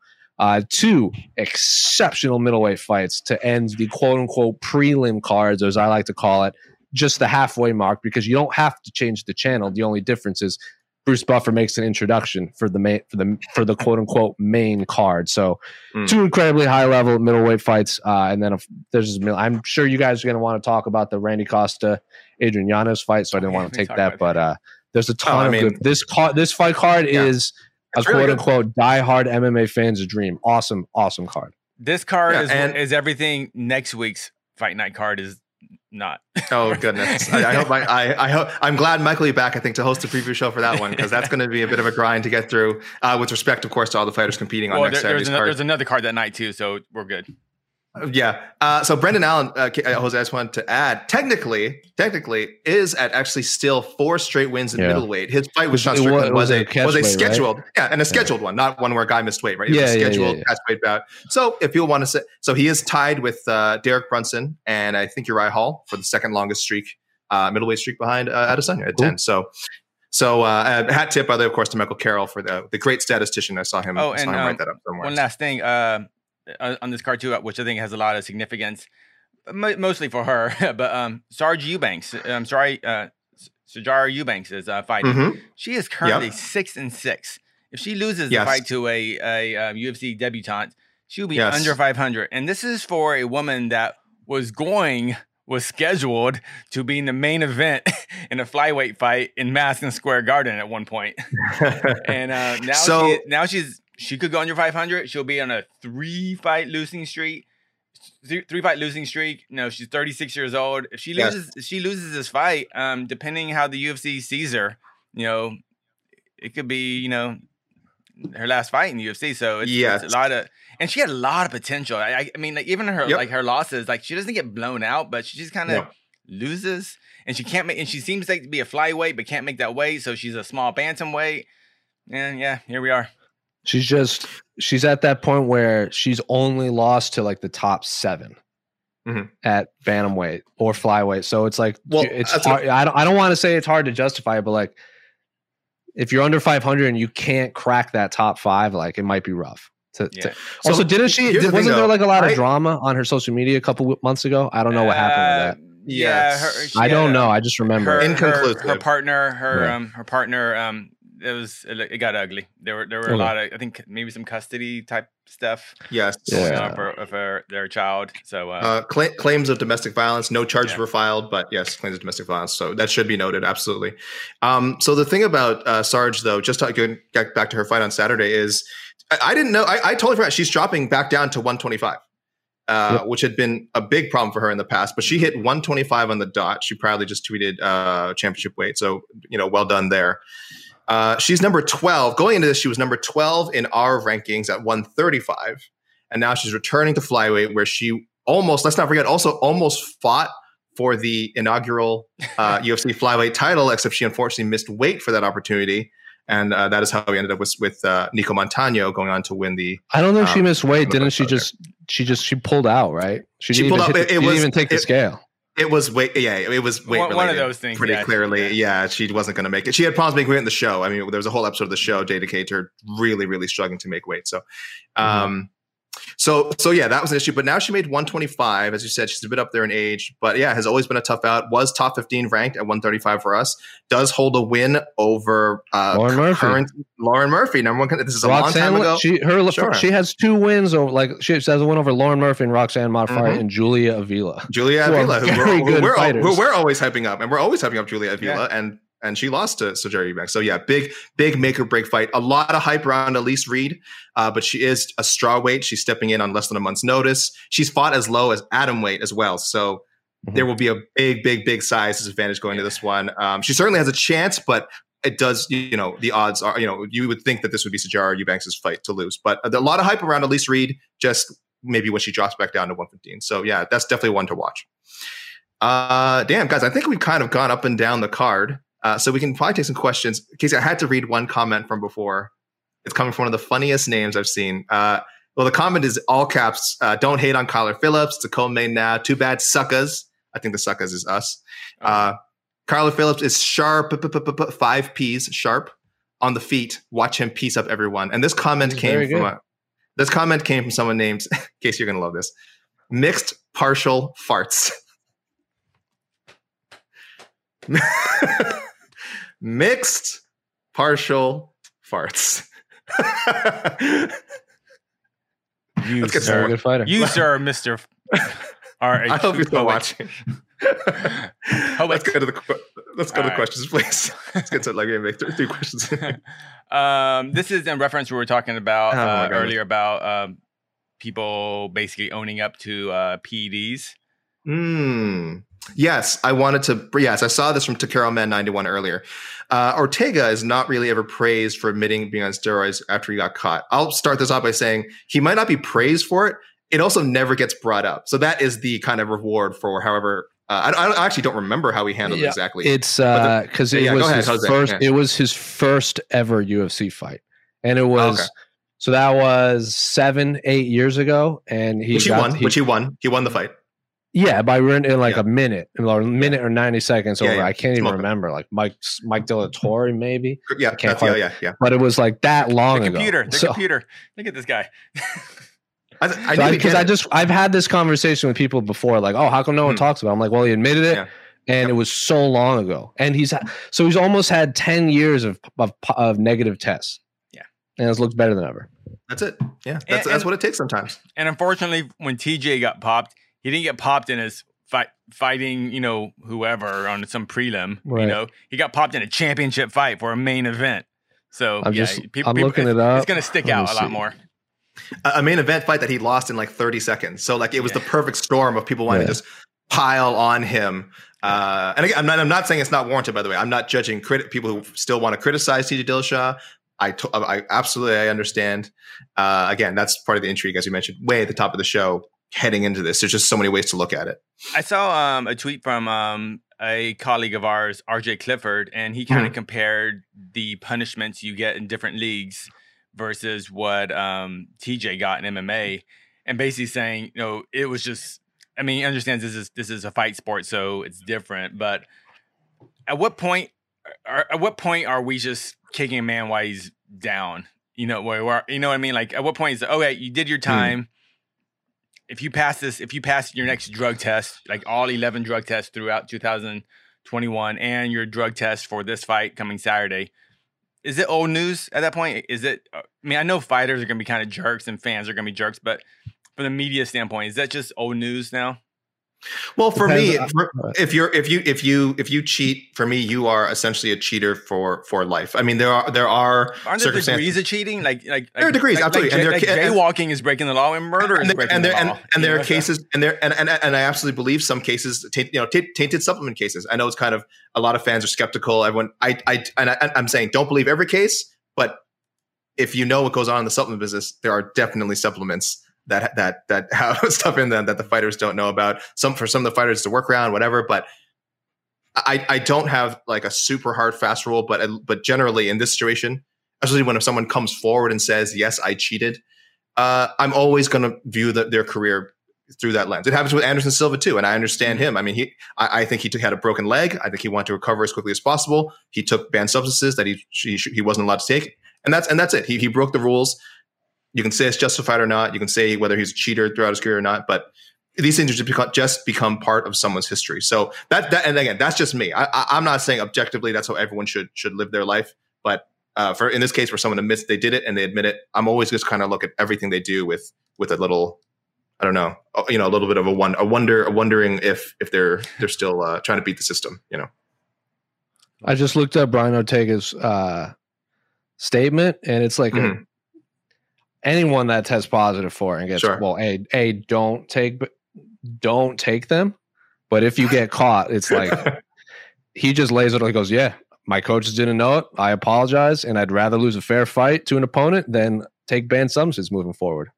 Two exceptional middleweight fights to end the quote-unquote prelim cards, as I like to call it, just the halfway mark, because you don't have to change the channel. The only difference is Bruce Buffer makes an introduction for the quote-unquote main card. So two incredibly high-level middleweight fights, and then I'm sure you guys are going to want to talk about the Randy Costa, Adrian Yanez fight, so I didn't want to take that, but there's a ton of good. This fight card is... As really quote-unquote die-hard MMA fans' dream. Awesome card. This card is everything next week's Fight Night card is not. Oh, goodness. I'm glad Michael is back, I think, to host a preview show for that one, because that's going to be a bit of a grind to get through, with respect, of course, to all the fighters competing on next Saturday's card. There's another card that night, too, so we're good. Yeah. So Brendan Allen, Jose, I just wanted to add, technically is at actually still 4 straight wins in middleweight. His fight with Sean Strickland was a scheduled, right? And a scheduled one, not one where a guy missed weight, right? It was a scheduled catch weight bout. So if you'll want to say, so he is tied with Derek Brunson and I think Uriah Hall for the second longest streak, middleweight streak behind Adesanya at 10. So hat tip, by the way, of course, to Michael Carroll for the great statistician. I saw him write that up somewhere. One last thing, on this card too, which I think has a lot of significance, mostly for her. But Sijara Eubanks, I'm sorry, Sijara Eubanks is fighting. Mm-hmm. She is currently 6-6. If she loses the fight to a UFC debutante, she will be under 500. And this is for a woman that was scheduled to be in the main event in a flyweight fight in Madison Square Garden at one point. And now she could go under 500. She'll be on a three-fight losing streak. No, she's 36 years old. If she loses, this fight, depending how the UFC sees her, you know, it could be, you know, her last fight in the UFC. So it's a lot of, and she had a lot of potential. I mean, like, even her like her losses, like she doesn't get blown out, but she just kind of loses, and she can't make. And she seems like to be a flyweight, but can't make that weight, so she's a small bantamweight. And here we are. She's at that point where she's only lost to like the top 7 at bantamweight or flyweight. So it's like, well, it's hard. I don't want to say it's hard to justify it, but like, if you're under 500 and you can't crack that top 5, like it might be rough. Also, wasn't there like a lot of drama on her social media a couple months ago? I don't know what happened with that. I don't know. I just remember her partner, it got ugly. There were a lot of, I think maybe some custody type stuff. For their child. So claims of domestic violence. No charges were filed, but yes, claims of domestic violence. So that should be noted. Absolutely. So the thing about Sarge, though, just to get back to her fight on Saturday, is I didn't know. I totally forgot she's dropping back down to 125, which had been a big problem for her in the past. But she hit 125 on the dot. She proudly just tweeted championship weight. So well done there. She's number 12. Going into this, she was number 12 in our rankings at 135. And now she's returning to flyweight, where she almost, let's not forget, also almost fought for the inaugural UFC flyweight title, except she unfortunately missed weight for that opportunity. And that is how we ended up with Nico Montano going on to win the... I don't know if she missed weight. Didn't she she pulled out, right? She pulled out. She didn't even take the scale. It was weight. Yeah, it was weight related. One of those things, pretty clearly. Yeah, she wasn't going to make it. She had problems making weight in the show. I mean, there was a whole episode of the show dedicated to her really, really struggling to make weight. So, so that was an issue. But now she made 125, as you said. She's a bit up there in age, but has always been a tough out. Was top 15 ranked at 135 for us. Does hold a win over Lauren Murphy. Number one. This is a long time ago. She has 2 wins over. Like she has a win over Lauren Murphy and Roxanne Modafferi and Julia Avila, who we're always hyping up, and we're always hyping up Julia Avila, and she lost to Sijara Eubanks. So big make or break fight. A lot of hype around Elise Reed, but she is a straw weight. She's stepping in on less than a month's notice. She's fought as low as atom weight as well. So there will be a big size disadvantage going to this one. She certainly has a chance, but it does, the odds are, you would think that this would be Sijara Eubanks' fight to lose. But a lot of hype around Elise Reed, just maybe when she drops back down to 115. So that's definitely one to watch. Damn, guys, I think we've kind of gone up and down the card. So we can probably take some questions. Casey, I had to read one comment from before. It's coming from one of the funniest names I've seen. Well, the comment is all caps. Don't hate on Kyler Phillips. It's a co-main now. Too bad, suckas. I think the suckas is us. Kyler Phillips is sharp, 5 Ps, sharp on the feet. Watch him piece up everyone. And this comment came from someone named, Casey, you're going to love this, Mixed Partial Farts. Mixed Partial Farts. You, sir, good fighter. You, sir, Mr. I hope you're still watching. Let's go to the questions, please. Let's get to three questions. This is in reference we were talking about earlier about people basically owning up to PEDs. Yes, I wanted to. Yes, I saw this from Takero Man 91 earlier. Ortega is not really ever praised for admitting being on steroids after he got caught. I'll start this off by saying he might not be praised for it. It also never gets brought up. So that is the kind of reward for however. I actually don't remember how he handled it exactly. It's because it was his first ever UFC fight, and it was. Oh, okay. So that was 7-8 years ago, and he won. He won the fight. Yeah, by a minute or 90 seconds over. I can't even remember. Like Mike De La Torre, maybe. Yeah, But it was like that long ago. Look at this guy. I've had this conversation with people before, like, oh, how come no one talks about it? I'm like, well, he admitted it, and it was so long ago, and he's almost had 10 years of negative tests. Yeah, and it looks better than ever. That's it. Yeah, that's what it takes sometimes. And unfortunately, when TJ got popped, he didn't get popped in his fighting, you know, whoever on some prelim. Right. You know, he got popped in a championship fight for a main event. So I'm looking it up. It's going to stick out a lot more. A main event fight that he lost in like 30 seconds. So like it was the perfect storm of people wanting to just pile on him. And again, I'm not saying it's not warranted, by the way. I'm not judging people who still want to criticize TJ Dillashaw. I absolutely understand. Again, that's part of the intrigue, as you mentioned, way at the top of the show heading into this. There's just so many ways to look at it. I saw a tweet from a colleague of ours, RJ Clifford, and he kind of compared the punishments you get in different leagues versus what TJ got in MMA, and basically saying, you know, it was just, I mean, he understands this is a fight sport, so it's different. But at what point are we just kicking a man while he's down? You know, you know what I mean? Like, at what point is, okay, you did your time. If you pass your next drug test, like all 11 drug tests throughout 2021, and your drug test for this fight coming Saturday, is it old news at that point? Is it? I mean, I know fighters are going to be kind of jerks and fans are going to be jerks, but from the media standpoint, is that just old news now? Well, for me, if you cheat, for me, you are essentially a cheater for life. I mean, aren't there degrees of cheating? Like there are degrees, absolutely. Jaywalking is breaking the law, and murder is breaking the law. And there are cases, and I absolutely believe some cases, tainted supplement cases. I know it's kind of, a lot of fans are skeptical. Everyone, I'm saying, don't believe every case, but if you know what goes on in the supplement business, there are definitely supplements that have stuff in them that the fighters don't know about. For some of the fighters to work around, whatever. But I don't have like a super hard fast rule, but generally in this situation, especially when if someone comes forward and says, yes, I cheated, I'm always going to view their career through that lens. It happens with Anderson Silva too, and I understand him. I mean, I think he had a broken leg. I think he wanted to recover as quickly as possible. He took banned substances that he wasn't allowed to take, and that's it. He broke the rules. You can say it's justified or not. You can say whether he's a cheater throughout his career or not, but these things just become part of someone's history. So that, and again, that's just me. I'm not saying objectively that's how everyone should live their life, but for in this case, where someone admits they did it and they admit it, I'm always just kind of look at everything they do with a little, I don't know, you know, a little bit of wondering if they're still trying to beat the system, you know. I just looked up Brian Ortega's statement, and it's like anyone that tests positive for it and gets don't take them. But if you get caught, it's like he just lays it on. He goes, yeah, my coaches didn't know it. I apologize, and I'd rather lose a fair fight to an opponent than take banned substances moving forward.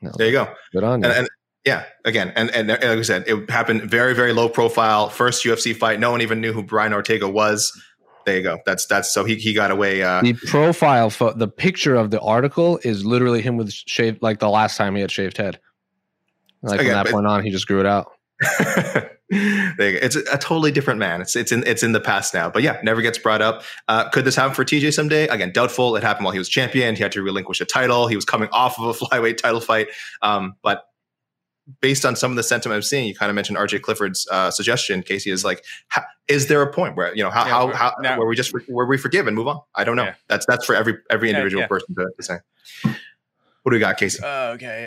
No, there you go. Good on you. And yeah, again, and like I said, it happened very, very low profile. First UFC fight, no one even knew who Brian Ortega was. There you go. That's so he got away. The profile the picture of the article is literally him with shaved, like the last time he had shaved head. Like again, from that point on, he just grew it out. There you go. It's a totally different man. It's in the past now. But yeah, never gets brought up. Could this happen for TJ someday? Again, doubtful. It happened while he was champion. He had to relinquish a title. He was coming off of a flyweight title fight. But based on some of the sentiment I'm seeing, you kind of mentioned RJ Clifford's suggestion, Casey, is like, is there a point where, you know, where we forgive and move on? I don't know. Yeah. That's for every individual person to say. What do we got, Casey? Okay.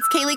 It's Kaylee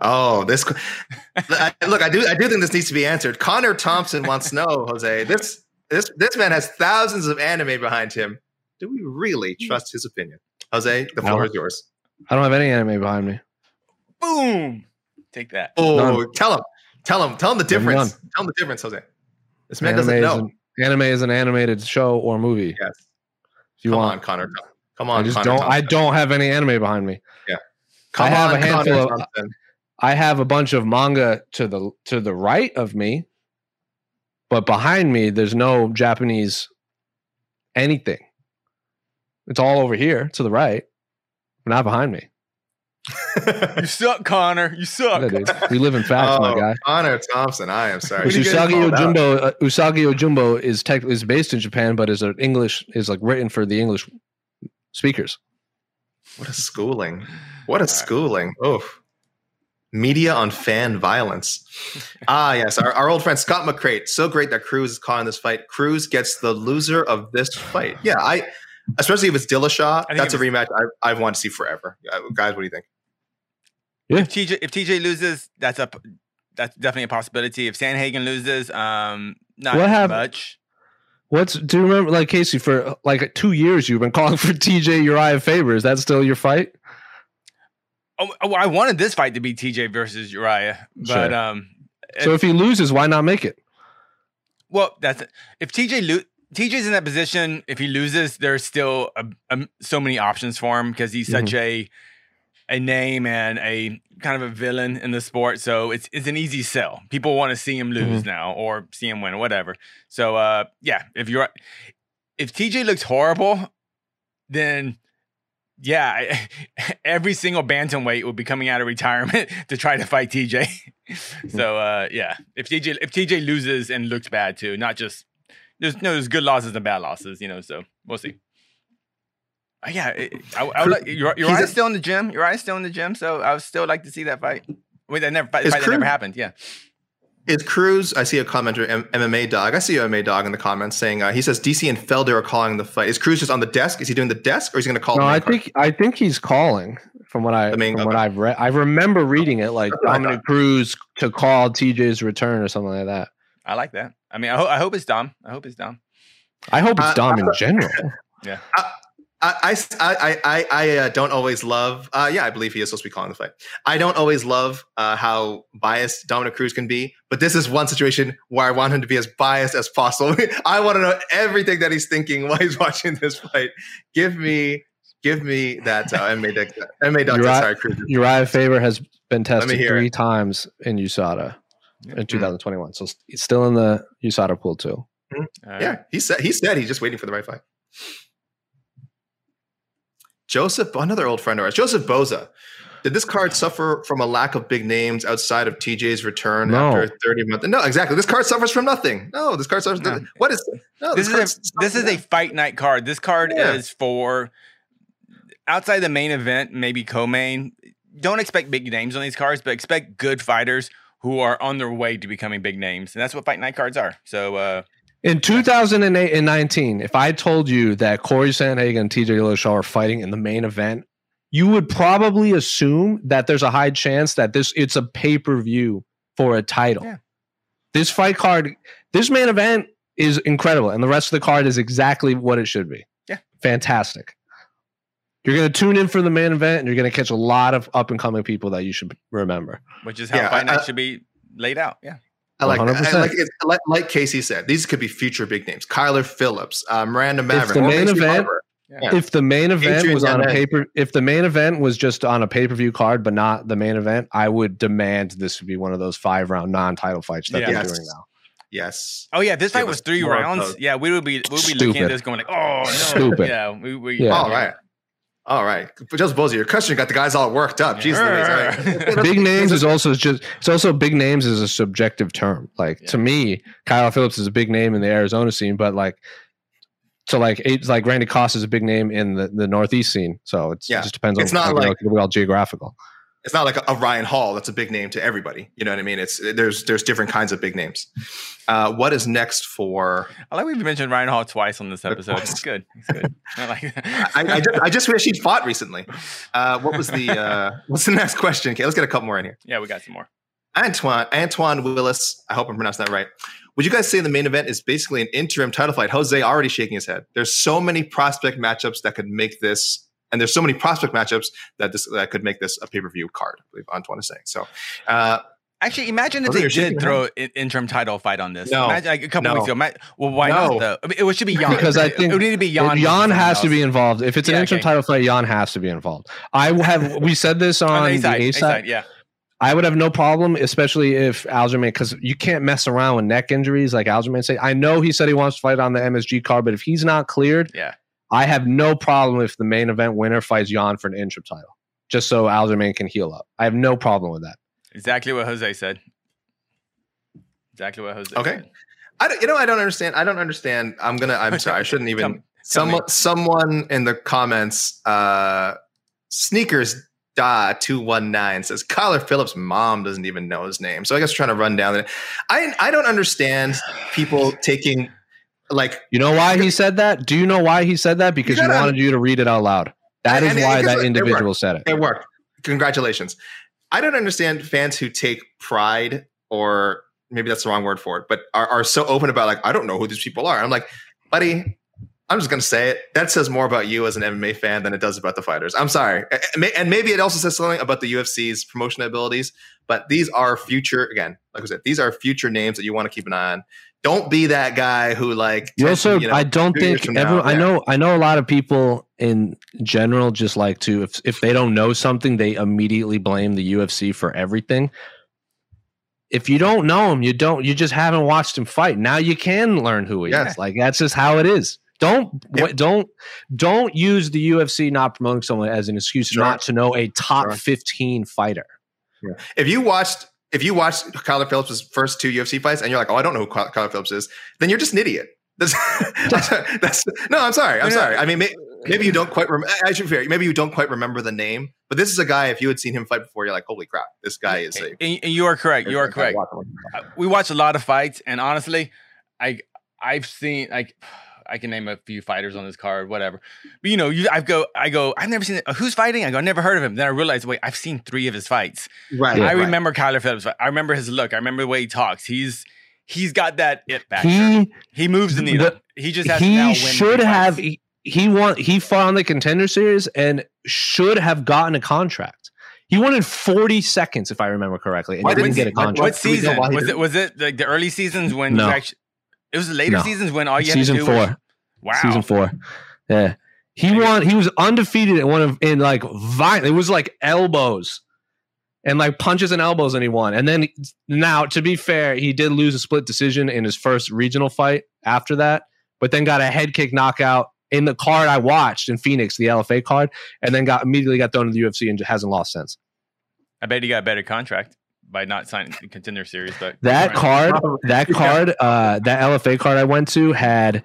Oh, this look! I do think this needs to be answered. Connor Thompson wants to know, Jose. This man has thousands of anime behind him. Do we really trust his opinion, Jose? The floor is yours. I don't have any anime behind me. Boom! Take that. Oh, none. Tell him the difference. Tell him the difference, Jose. This man doesn't know. Anime is an animated show or movie. Yes. If you want, Connor. Come on, I don't have any anime behind me. Yeah. I have a handful of. I have a bunch of manga to the right of me, but behind me there's no Japanese anything. It's all over here to the right, but not behind me. You suck, Connor. You suck. We live in facts, my guy. Connor Thompson. I am sorry. Usagi Ojumbo is based in Japan, but is written for the English speakers. What a schooling! Oof. Media on fan violence. Yes, our old friend Scott McCrate. So great that Cruz is caught in this fight. Cruz gets the loser of this fight. Yeah, especially if it's Dillashaw. That's a rematch I've wanted to see forever. Guys, what do you think? Yeah. If TJ loses, that's definitely a possibility. If Sandhagen loses, not much. Do you remember, like Casey, for like 2 years you've been calling for TJ Uriah Faber? Is that still your fight? Oh, I wanted this fight to be TJ versus Uriah, but sure. So if he loses, why not make it? Well, that's it. If TJ's in that position, if he loses, there's still so many options for him because he's such a name and a kind of a villain in the sport. So it's an easy sell. People want to see him lose now or see him win or whatever. So if TJ looks horrible, then. Yeah, every single bantamweight will be coming out of retirement to try to fight TJ. So, if TJ loses and looks bad too, not just there's good losses and bad losses, So we'll see. Uriah's still in the gym. So I would still like to see that fight. That never happened. Yeah. Is Cruz, I see a commenter, MMA Dog. I see MMA Dog in the comments saying, he says DC and Felder are calling the fight. Is Cruz just on the desk? Is he doing the desk or is he going to call? No, I think he's calling from what I've read. I remember reading it like Dominic Cruz to call TJ's return or something like that. I like that. I mean, I hope it's Dom. I hope it's Dom in general. Yeah. I don't always love. I believe he is supposed to be calling the fight. I don't always love how biased Dominic Cruz can be, but this is one situation where I want him to be as biased as possible. I want to know everything that he's thinking while he's watching this fight. Give me that MMA Doctor. Sorry, Cruz. Uriah Faber has been tested three times in USADA in 2021, so he's still in the USADA pool too. Mm-hmm. Right. Yeah, he said he's just waiting for the right fight. Joseph, another old friend of ours, Joseph Boza. Did this card suffer from a lack of big names outside of TJ's return after 30 months? No, exactly. This card suffers from nothing. No, this card suffers. No. What is no? This is a fight night card. This card is for outside the main event, maybe co-main. Don't expect big names on these cards, but expect good fighters who are on their way to becoming big names, and that's what fight night cards are. So. In 2008 and 19, if I told you that Corey Sandhagen and TJ Dillashaw are fighting in the main event, you would probably assume that there's a high chance that it's a pay-per-view for a title. Yeah. This fight card, this main event is incredible, and the rest of the card is exactly what it should be. Yeah. Fantastic. You're going to tune in for the main event, and you're going to catch a lot of up-and-coming people that you should remember. Which is how fight night should be laid out, yeah. I like 100%. That. Like Casey said, these could be future big names. Kyler Phillips, Miranda Maverick. If the main event was on a paper, if the main event was just on a pay-per-view card, but not the main event, I would demand this would be one of those 5-round non-title fights that they're doing now. Yes. Oh yeah, this fight was 3 rounds. Yeah, we would be looking at this going like, oh no. Stupid. Yeah, we all right. All right, just both of your question got the guys all worked up. Jesus, right. Big names is also just it's also big names is a subjective term. Like to me, Kyler Phillips is a big name in the Arizona scene, but like to like it's like Randy Koss is a big name in the Northeast scene. So it's, it just depends. It's on not like we're all geographical. It's not like a Ryan Hall that's a big name to everybody. You know what I mean? It's there's different kinds of big names. What is next for? I like we've mentioned Ryan Hall twice on this episode. It's good. It's good. I like that. I just wish he'd fought recently. What's the next question? Okay, let's get a couple more in here. Yeah, we got some more. Antoine Willis. I hope I'm pronouncing that right. Would you guys say the main event is basically an interim title fight? Jose already shaking his head. There's so many prospect matchups that could make this. And there's so many prospect matchups that could make this a pay-per-view card, I believe Antoine is saying. So, actually, imagine if they did throw an interim title fight on this. No, imagine, like a couple weeks ago. Why not? Though? I mean, it should be Yan because I think it would need to be Yan. Yan has to be involved. If it's an interim title fight, Yan has to be involved. We said this on the A side. Yeah. I would have no problem, especially if Aljamain, because you can't mess around with neck injuries like Aljamain said. I know he said he wants to fight on the MSG card, but if he's not cleared, I have no problem if the main event winner fights Yan for an interim title, just so Aljamain can heal up. I have no problem with that. Exactly what Jose said. Okay. I don't understand. I'm sorry. I shouldn't even. Someone in the comments, Sneakers.219 says Kyler Phillips' mom doesn't even know his name. So I guess we're trying to run down that. I don't understand people taking. Like, you know why he said that? Do you know why he said that? Because he wanted you to read it out loud. That is why that individual said it. It worked. Congratulations. I don't understand fans who take pride, or maybe that's the wrong word for it, but are so open about like, I don't know who these people are. I'm like, buddy, I'm just going to say it. That says more about you as an MMA fan than it does about the fighters. I'm sorry. And maybe it also says something about the UFC's promotion abilities, but these are future, again, like I said, these are future names that you want to keep an eye on. Don't be that guy who like. I don't think everyone. I know a lot of people in general just like to if they don't know something, they immediately blame the UFC for everything. If you don't know him, you just haven't watched him fight. Now you can learn who he is. Like that's just how it is. Don't use the UFC not promoting someone as an excuse not to know a top 15 fighter. Yeah. If you watched Kyler Phillips' first two UFC fights and you're like, oh, I don't know who Kyler Phillips is, then you're just an idiot. I'm sorry. I mean, maybe you don't quite remember. I should be fair. Maybe you don't quite remember the name, but this is a guy. If you had seen him fight before, you're like, holy crap, this guy is. And you are correct. You are correct. We watch a lot of fights, and honestly, I've seen like. I can name a few fighters on this card, whatever. But, you know, I go, I've never seen it. Who's fighting? I go, I've never heard of him. Then I realized, wait, I've seen three of his fights. Right. I remember Kyler Phillips. I remember his look. I remember the way he talks. He's got that it factor. He moves the needle. He just has to now win. He fought on the Contender Series and should have gotten a contract. He wanted 40 seconds, if I remember correctly, and didn't get a contract. What season? Was it like the early seasons when he actually... It was the later seasons when all you had to do was... Season 4. Yeah. He was undefeated it was like elbows and like punches and elbows and he won. And then now, to be fair, he did lose a split decision in his first regional fight after that, but then got a head kick knockout in the card I watched in Phoenix, the LFA card, and then immediately got thrown to the UFC and hasn't lost since. I bet he got a better contract by not signing the Contender Series. But that LFA card I went to had,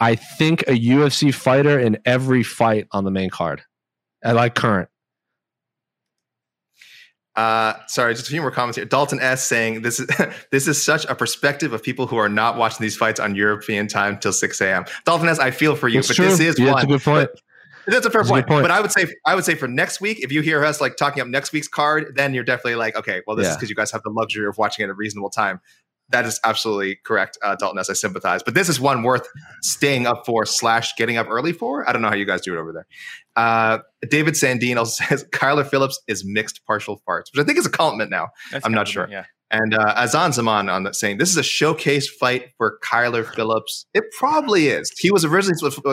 I think, a UFC fighter in every fight on the main card. I like current. Sorry, just a few more comments here. Dalton S. saying, this is such a perspective of people who are not watching these fights on European time till 6 a.m. Dalton S., I feel for you, this is one. That's a good point. That's a fair point. But I would say for next week, if you hear us like talking up next week's card, then you're definitely like, okay, well, this is because you guys have the luxury of watching it at a reasonable time. That is absolutely correct, Dalton, as I sympathize. But this is one worth staying up for / getting up early for. I don't know how you guys do it over there. David Sandine also says Kyler Phillips is mixed partial farts, which I think is a compliment now. I'm not sure. Yeah. And Azan Zaman on that saying, this is a showcase fight for Kyler Phillips. It probably is. He was originally supposed to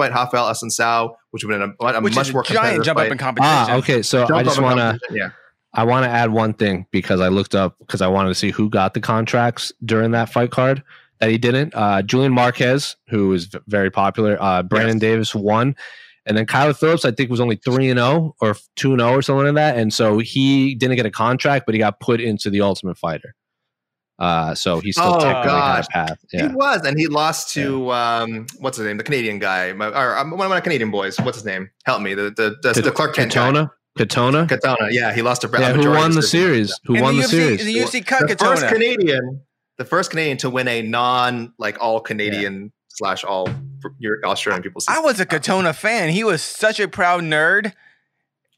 fight Rafael Assunção, which would have been a much more competitive giant jump up in competition. Okay, so I just want to add one thing because I looked up because I wanted to see who got the contracts during that fight card that he didn't. Julian Marquez, who is very popular, Brandon Davis won. And then Kyler Phillips, I think, was only 3-0 or 2-0 or something like that. And so he didn't get a contract, but he got put into The Ultimate Fighter. So he's still technically on a path. Yeah. He was, and he lost to what's his name, the Canadian guy, one of my Canadian boys. What's his name? Help me, the Clark Kent guy. Katona. Yeah, he lost to Brad. Yeah, who won the series? Who won the series? The UFC cut Katona. The first Canadian to win a all Canadian / all your Australian people. I was a Katona fan. He was such a proud nerd.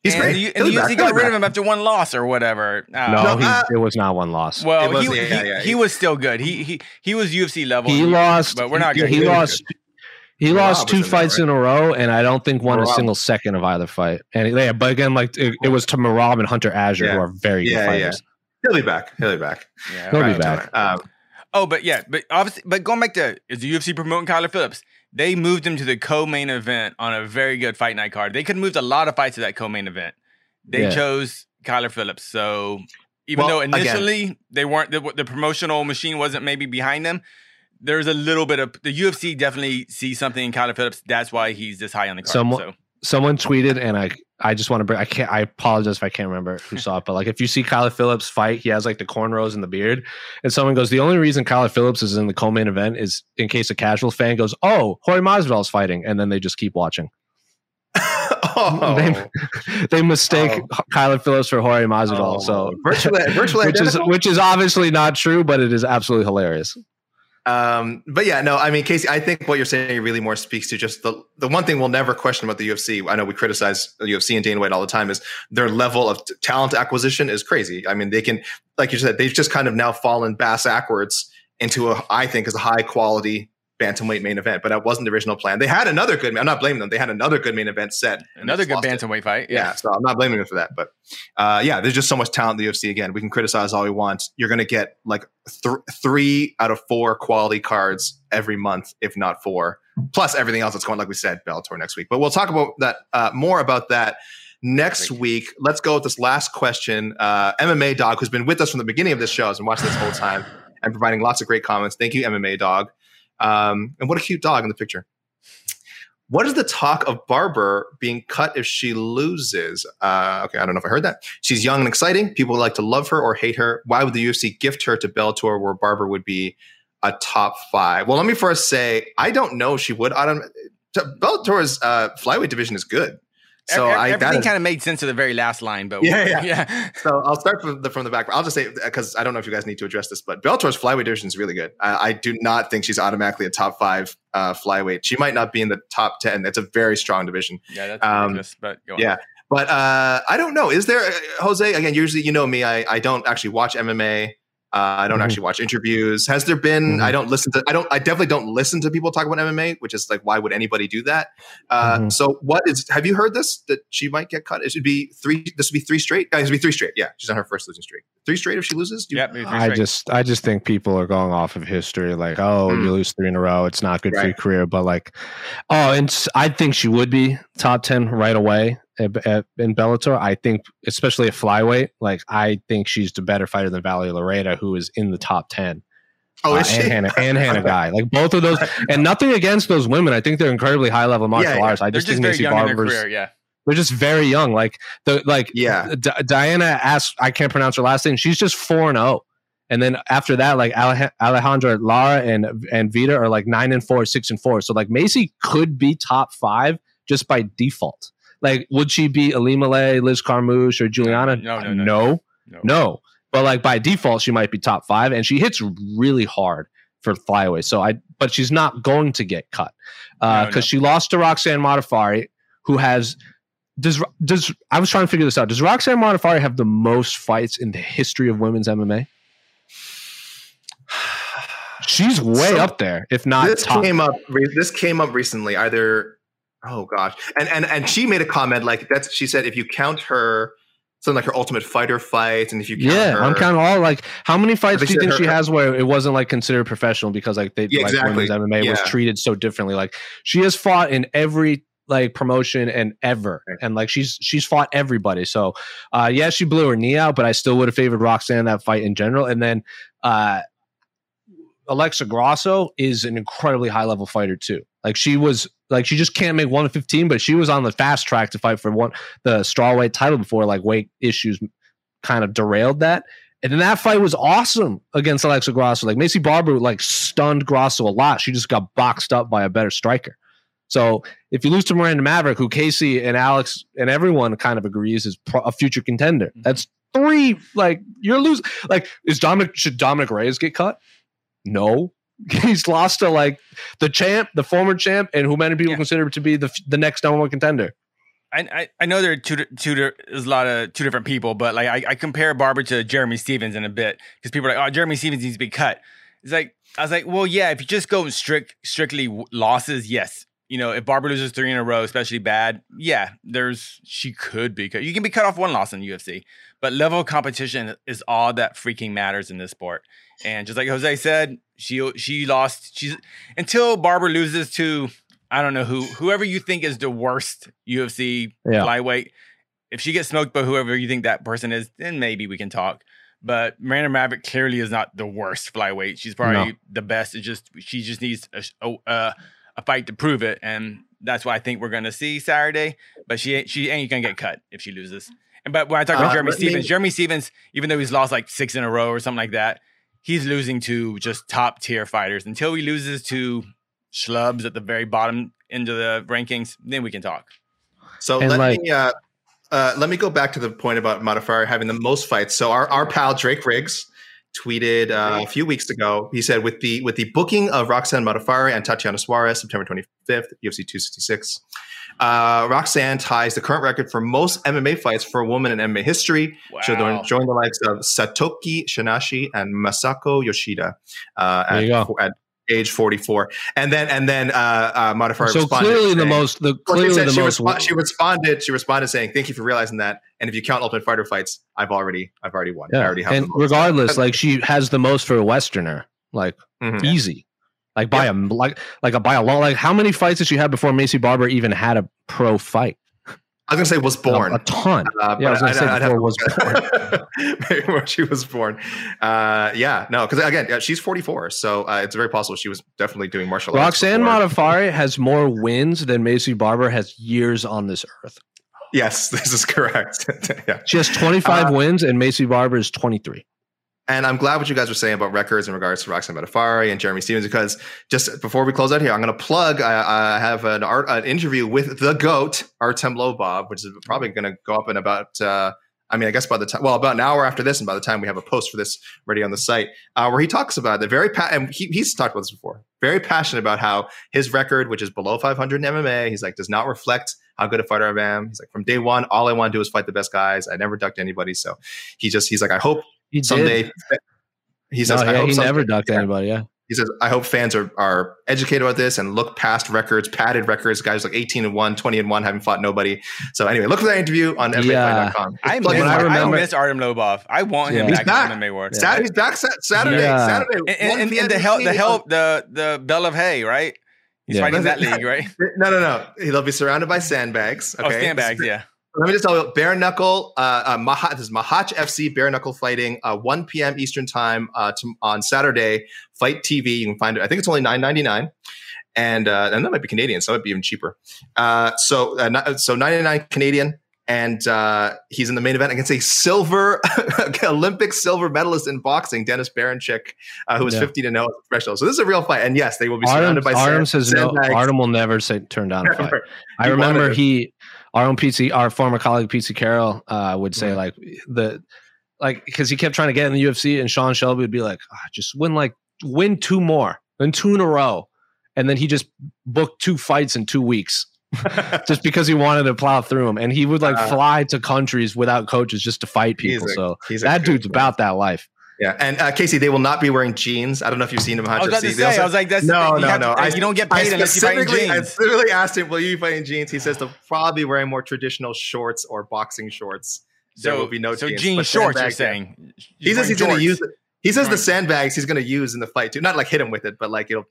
He's great. And he got rid of him after one loss or whatever. No, it was not one loss. Well, he was still good. He was UFC level. He lost, but we're not good. He lost two fights in a row, and I don't think won a single second of either fight. And yeah, but again, it was to Merab and Hunter Azure, who are very good fighters. Yeah. He'll be back. Yeah, he'll be back. But going back to is the UFC promoting Kyler Phillips? They moved him to the co-main event on a very good fight night card. They could have moved a lot of fights to that co-main event. They chose Kyler Phillips. So even though initially they weren't, the promotional machine wasn't maybe behind them, there's a little bit of the UFC definitely sees something in Kyler Phillips. That's why he's this high on the card. Someone tweeted, and I just want to bring, I apologize if I can't remember who saw it, but if you see Kyler Phillips fight, he has the cornrows and the beard, and someone goes, the only reason Kyler Phillips is in the co-main event is in case a casual fan goes, oh, Jorge Masvidal's fighting, and then they just keep watching. They mistake Kyler Phillips for Jorge Masvidal, so virtually which is obviously not true, but it is absolutely hilarious. Casey, I think what you're saying really more speaks to just the one thing we'll never question about the UFC. I know we criticize the UFC and Dana White all the time, is their level of talent acquisition is crazy. I mean, they can, like you said, they've just kind of now fallen backwards into I think is a high quality bantamweight main event, but that wasn't the original plan. They had another good, I'm not blaming them. They had another good main event set. Another good bantamweight fight. Yeah. So I'm not blaming them for that, but there's just so much talent in the UFC. Again, we can criticize all we want. You're going to get three out of four quality cards every month, if not four, plus everything else that's going, like we said, Bellator next week, but we'll talk about that more about that next week. Let's go with this last question. MMA Dog, who's been with us from the beginning of this show, has been watching this whole time and providing lots of great comments. Thank you, MMA Dog. And what a cute dog in the picture. What is the talk of Barber being cut if she loses? I don't know if I heard that. She's young and exciting. People like to love her or hate her. Why would the UFC gift her to Bellator, where Barber would be a top five? Well, let me first say, I don't know she would. Bellator's flyweight division is good. So everything kind of made sense to the very last line, but yeah. So I'll start from the back. I'll just say, because I don't know if you guys need to address this, but Bellator's flyweight division is really good. I do not think she's automatically a top five flyweight. She might not be in the top 10. That's a very strong division. Yeah, that's ridiculous, but go on. Yeah, but I don't know. Is there, Jose? Again, usually you know me. I don't actually watch MMA. I don't actually watch interviews. Has there been? Mm-hmm. I definitely don't listen to people talk about MMA, which is why would anybody do that? So what is? Have you heard this, that she might get cut? It should be three. This would be three straight. Guys, it'd be three straight. Yeah, she's on her first losing streak. Three straight if she loses. I just think people are going off of history. You lose three in a row, it's not good for your career. But and I think she would be top 10 right away. In Bellator, I think, especially at flyweight, I think she's the better fighter than Valerie Lareda, who is in the top 10. Is she? And Hannah Guy. Both of those. And nothing against those women. I think they're incredibly high-level martial artists. I just think Macy Barber's... They're just very young. Diana asked, I can't pronounce her last name. She's just 4-0. And then after that, Alejandra Lara and Vita are 9-4, 6-4. So Macy could be top five just by default. Would she be Elimale, Liz Carmouche, or Juliana? No. But by default, she might be top five, and she hits really hard for flyweight. But she's not going to get cut because she lost to Roxanne Modafferi, who has. Does I was trying to figure this out? Does Roxanne Modafferi have the most fights in the history of women's MMA? She's way up there, if not top. This came up recently, either. Oh gosh. And she made a comment she said, if you count her, something her Ultimate Fighter fights, and if you count her, I'm counting all how many fights do you think she has where it wasn't considered professional because women's MMA was treated so differently. She has fought in every promotion and ever. And she's fought everybody. So she blew her knee out, but I still would have favored Roxanne in that fight in general. And then Alexa Grasso is an incredibly high level fighter too. Like she was, like she just can't make 115, but she was on the fast track to fight for the strawweight title before like weight issues kind of derailed that. And then that fight was awesome against Alexa Grasso. Like Macy Barber like stunned Grasso a lot. She just got boxed up by a better striker. So if you lose to Miranda Maverick, who Casey and Alex and everyone kind of agrees is a future contender, that's three. Like you're losing. Like should Dominic Reyes get cut? No, he's lost to like the champ, the former champ, and who many people consider to be the next number one contender. I know there are two different people, but like I compare Barber to Jeremy Stevens in a bit because people are like, oh, Jeremy Stevens needs to be cut. It's like I was like, well, yeah, if you just go strictly losses, yes. You know, if Barber loses three in a row, especially bad, yeah, she could be cut. You can be cut off one loss in the UFC, but level of competition is all that freaking matters in this sport. And just like Jose said, she lost. She's until Barber loses to I don't know whoever you think is the worst UFC flyweight. If she gets smoked by whoever you think that person is, then maybe we can talk. But Miranda Maverick clearly is not the worst flyweight. She's probably the best. It just she needs a fight to prove it, and that's what I think we're going to see Saturday. But she ain't going to get cut if she loses. And but when I talk about Jeremy Stevens, even though he's lost like six in a row or something like that, he's losing to just top tier fighters. Until he loses to schlubs at the very bottom end of the rankings, then we can talk. So let me go back to the point about Modafferi having the most fights. So our pal Drake Riggs tweeted a few weeks ago. He said, with the booking of Roxanne Modafferi and Tatiana Suarez, September 25th, UFC 266, Roxanne ties the current record for most MMA fights for a woman in MMA history. Wow. She'll join the likes of Satoki Shinashi and Masako Yoshida at age 44. And then Modafferi so responded. So clearly she responded saying, thank you for realizing that. And if you count Ultimate Fighter fights, I've already won. Yeah. I already have. And regardless, like she has the most for a Westerner, like easy, like by a by a long. Like how many fights did she have before Macy Barber even had a pro fight? I was gonna say was born a ton. Yeah, I was gonna say before was born. Maybe when she was born. Yeah, no, because again, she's 44, so it's very possible she was definitely doing martial arts. Roxanne Modafferi has more wins than Macy Barber has years on this earth. Yes, this is correct. She has 25 wins, and Macy Barber is 23. And I'm glad what you guys were saying about records in regards to Roxanne Modafferi and Jeremy Stevens, because just before we close out here, I'm going to plug. I have an interview with the GOAT, Artem Lobov, which is probably going to go up in about. About an hour after this, and by the time we have a post for this ready on the site, where he talks about it. He's talked about this before. Very passionate about how his record, which is below 500 in MMA, he's like, does not reflect how good a fighter I am. He's like, from day one, all I want to do is fight the best guys. I never ducked anybody. So he's like, I hope he someday. He says, I hope he never ducked anybody. Yeah. He says, I hope fans are educated about this and look past records, padded records, guys like 18-1, 20-1, haven't fought nobody. So anyway, look for that interview on MMAfight.com. I miss Artem Lobov. I want him back on MMA World. He's back Saturday. Yeah. Saturday. And the Bell of Hay, right? He's fighting that league, right? No. He'll be surrounded by sandbags. Okay? Oh, sandbags, yeah. Let me just tell you, bare knuckle, this is Mahac FC, bare knuckle fighting, 1 p.m. Eastern time on Saturday, Fight TV. You can find it. I think it's only $9.99, and that might be Canadian, so it might be even cheaper. So $9.99 Canadian, and he's in the main event against a Olympic silver medalist in boxing, Dennis Baranchik, who is 50-0 professional. So this is a real fight, and yes, they will be surrounded by sandbags. No, Artem will never turn down a fight. I remember our former colleague PC Carroll would say because he kept trying to get in the UFC, and Sean Shelby would be like, just win two in a row, and then he just booked two fights in 2 weeks, just because he wanted to plow through them, and he would fly to countries without coaches just to fight people. About that life. Yeah, and Casey, they will not be wearing jeans. I don't know if you've seen him. I was about to say, I was like, that's no. You don't get paid unless you fight in jeans. I literally asked him, will you be fighting jeans? He says they'll probably be wearing more traditional shorts or boxing shorts. There will be no jeans. So jean shorts, you're saying? He says he's going to use it. He says the sandbags he's going to use in the fight, too. Not like hit him with it, but like it'll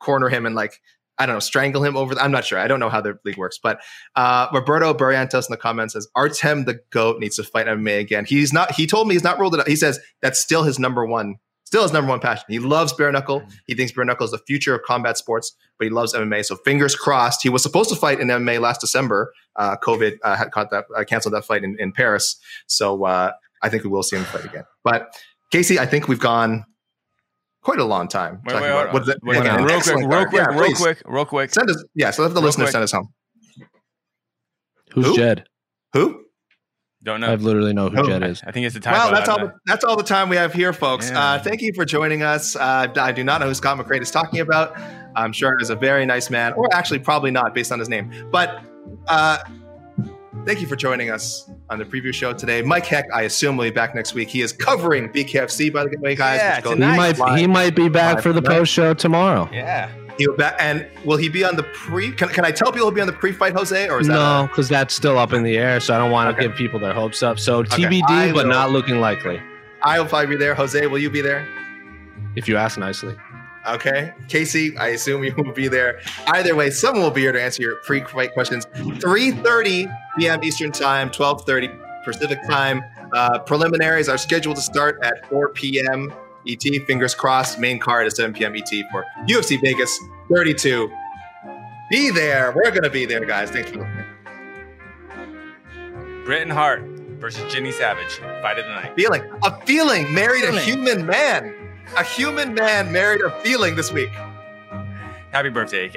corner him and like, I don't know, strangle him over. I'm not sure. I don't know how the league works, but Roberto Barrientos in the comments says Artem the GOAT needs to fight MMA again. He told me he's not ruled it out. He says that's still his number one still his number one passion. He loves bare knuckle. He thinks bare knuckle is the future of combat sports, but he loves MMA. So fingers crossed. He was supposed to fight in MMA last December. COVID had canceled that fight in Paris. So I think we will see him fight again. But Casey, I think we've gone quite a long time. Real quick. Send us, yeah, so let the listeners send us home. Who's Jed? Who? Don't know. I literally know who Jed is. I think it's the time. Well, that's all the time we have here, folks. Yeah. Thank you for joining us. I do not know who Scott McRae is talking about. I'm sure he's a very nice man, or actually probably not based on his name. But thank you for joining us on the preview show today. Mike Heck, I assume, will be back next week. He is covering BKFC, by the way, guys. Yeah, he might be back for the post show tomorrow. Yeah. He'll back, and will he be on the pre? Can I tell people he'll be on the pre-fight, Jose? Or is that no? Because that's still up in the air, so I don't want to give people their hopes up. So TBD, but not looking likely. I will probably be there. Jose, will you be there? If you ask nicely. Okay, Casey, I assume you will be there. Either way, someone will be here to answer your pre-fight questions. 3:30 p.m. Eastern time, 12:30 Pacific time. Preliminaries are scheduled to start at 4 p.m. ET, fingers crossed. Main card at 7 p.m. ET for UFC Vegas 32. Be there. We're going to be there, guys. Thanks for listening. Bret Hart versus Jimmy Savage. Fight of the night. Feeling. A feeling married a human man. A human man married a feeling this week. Happy birthday, AK.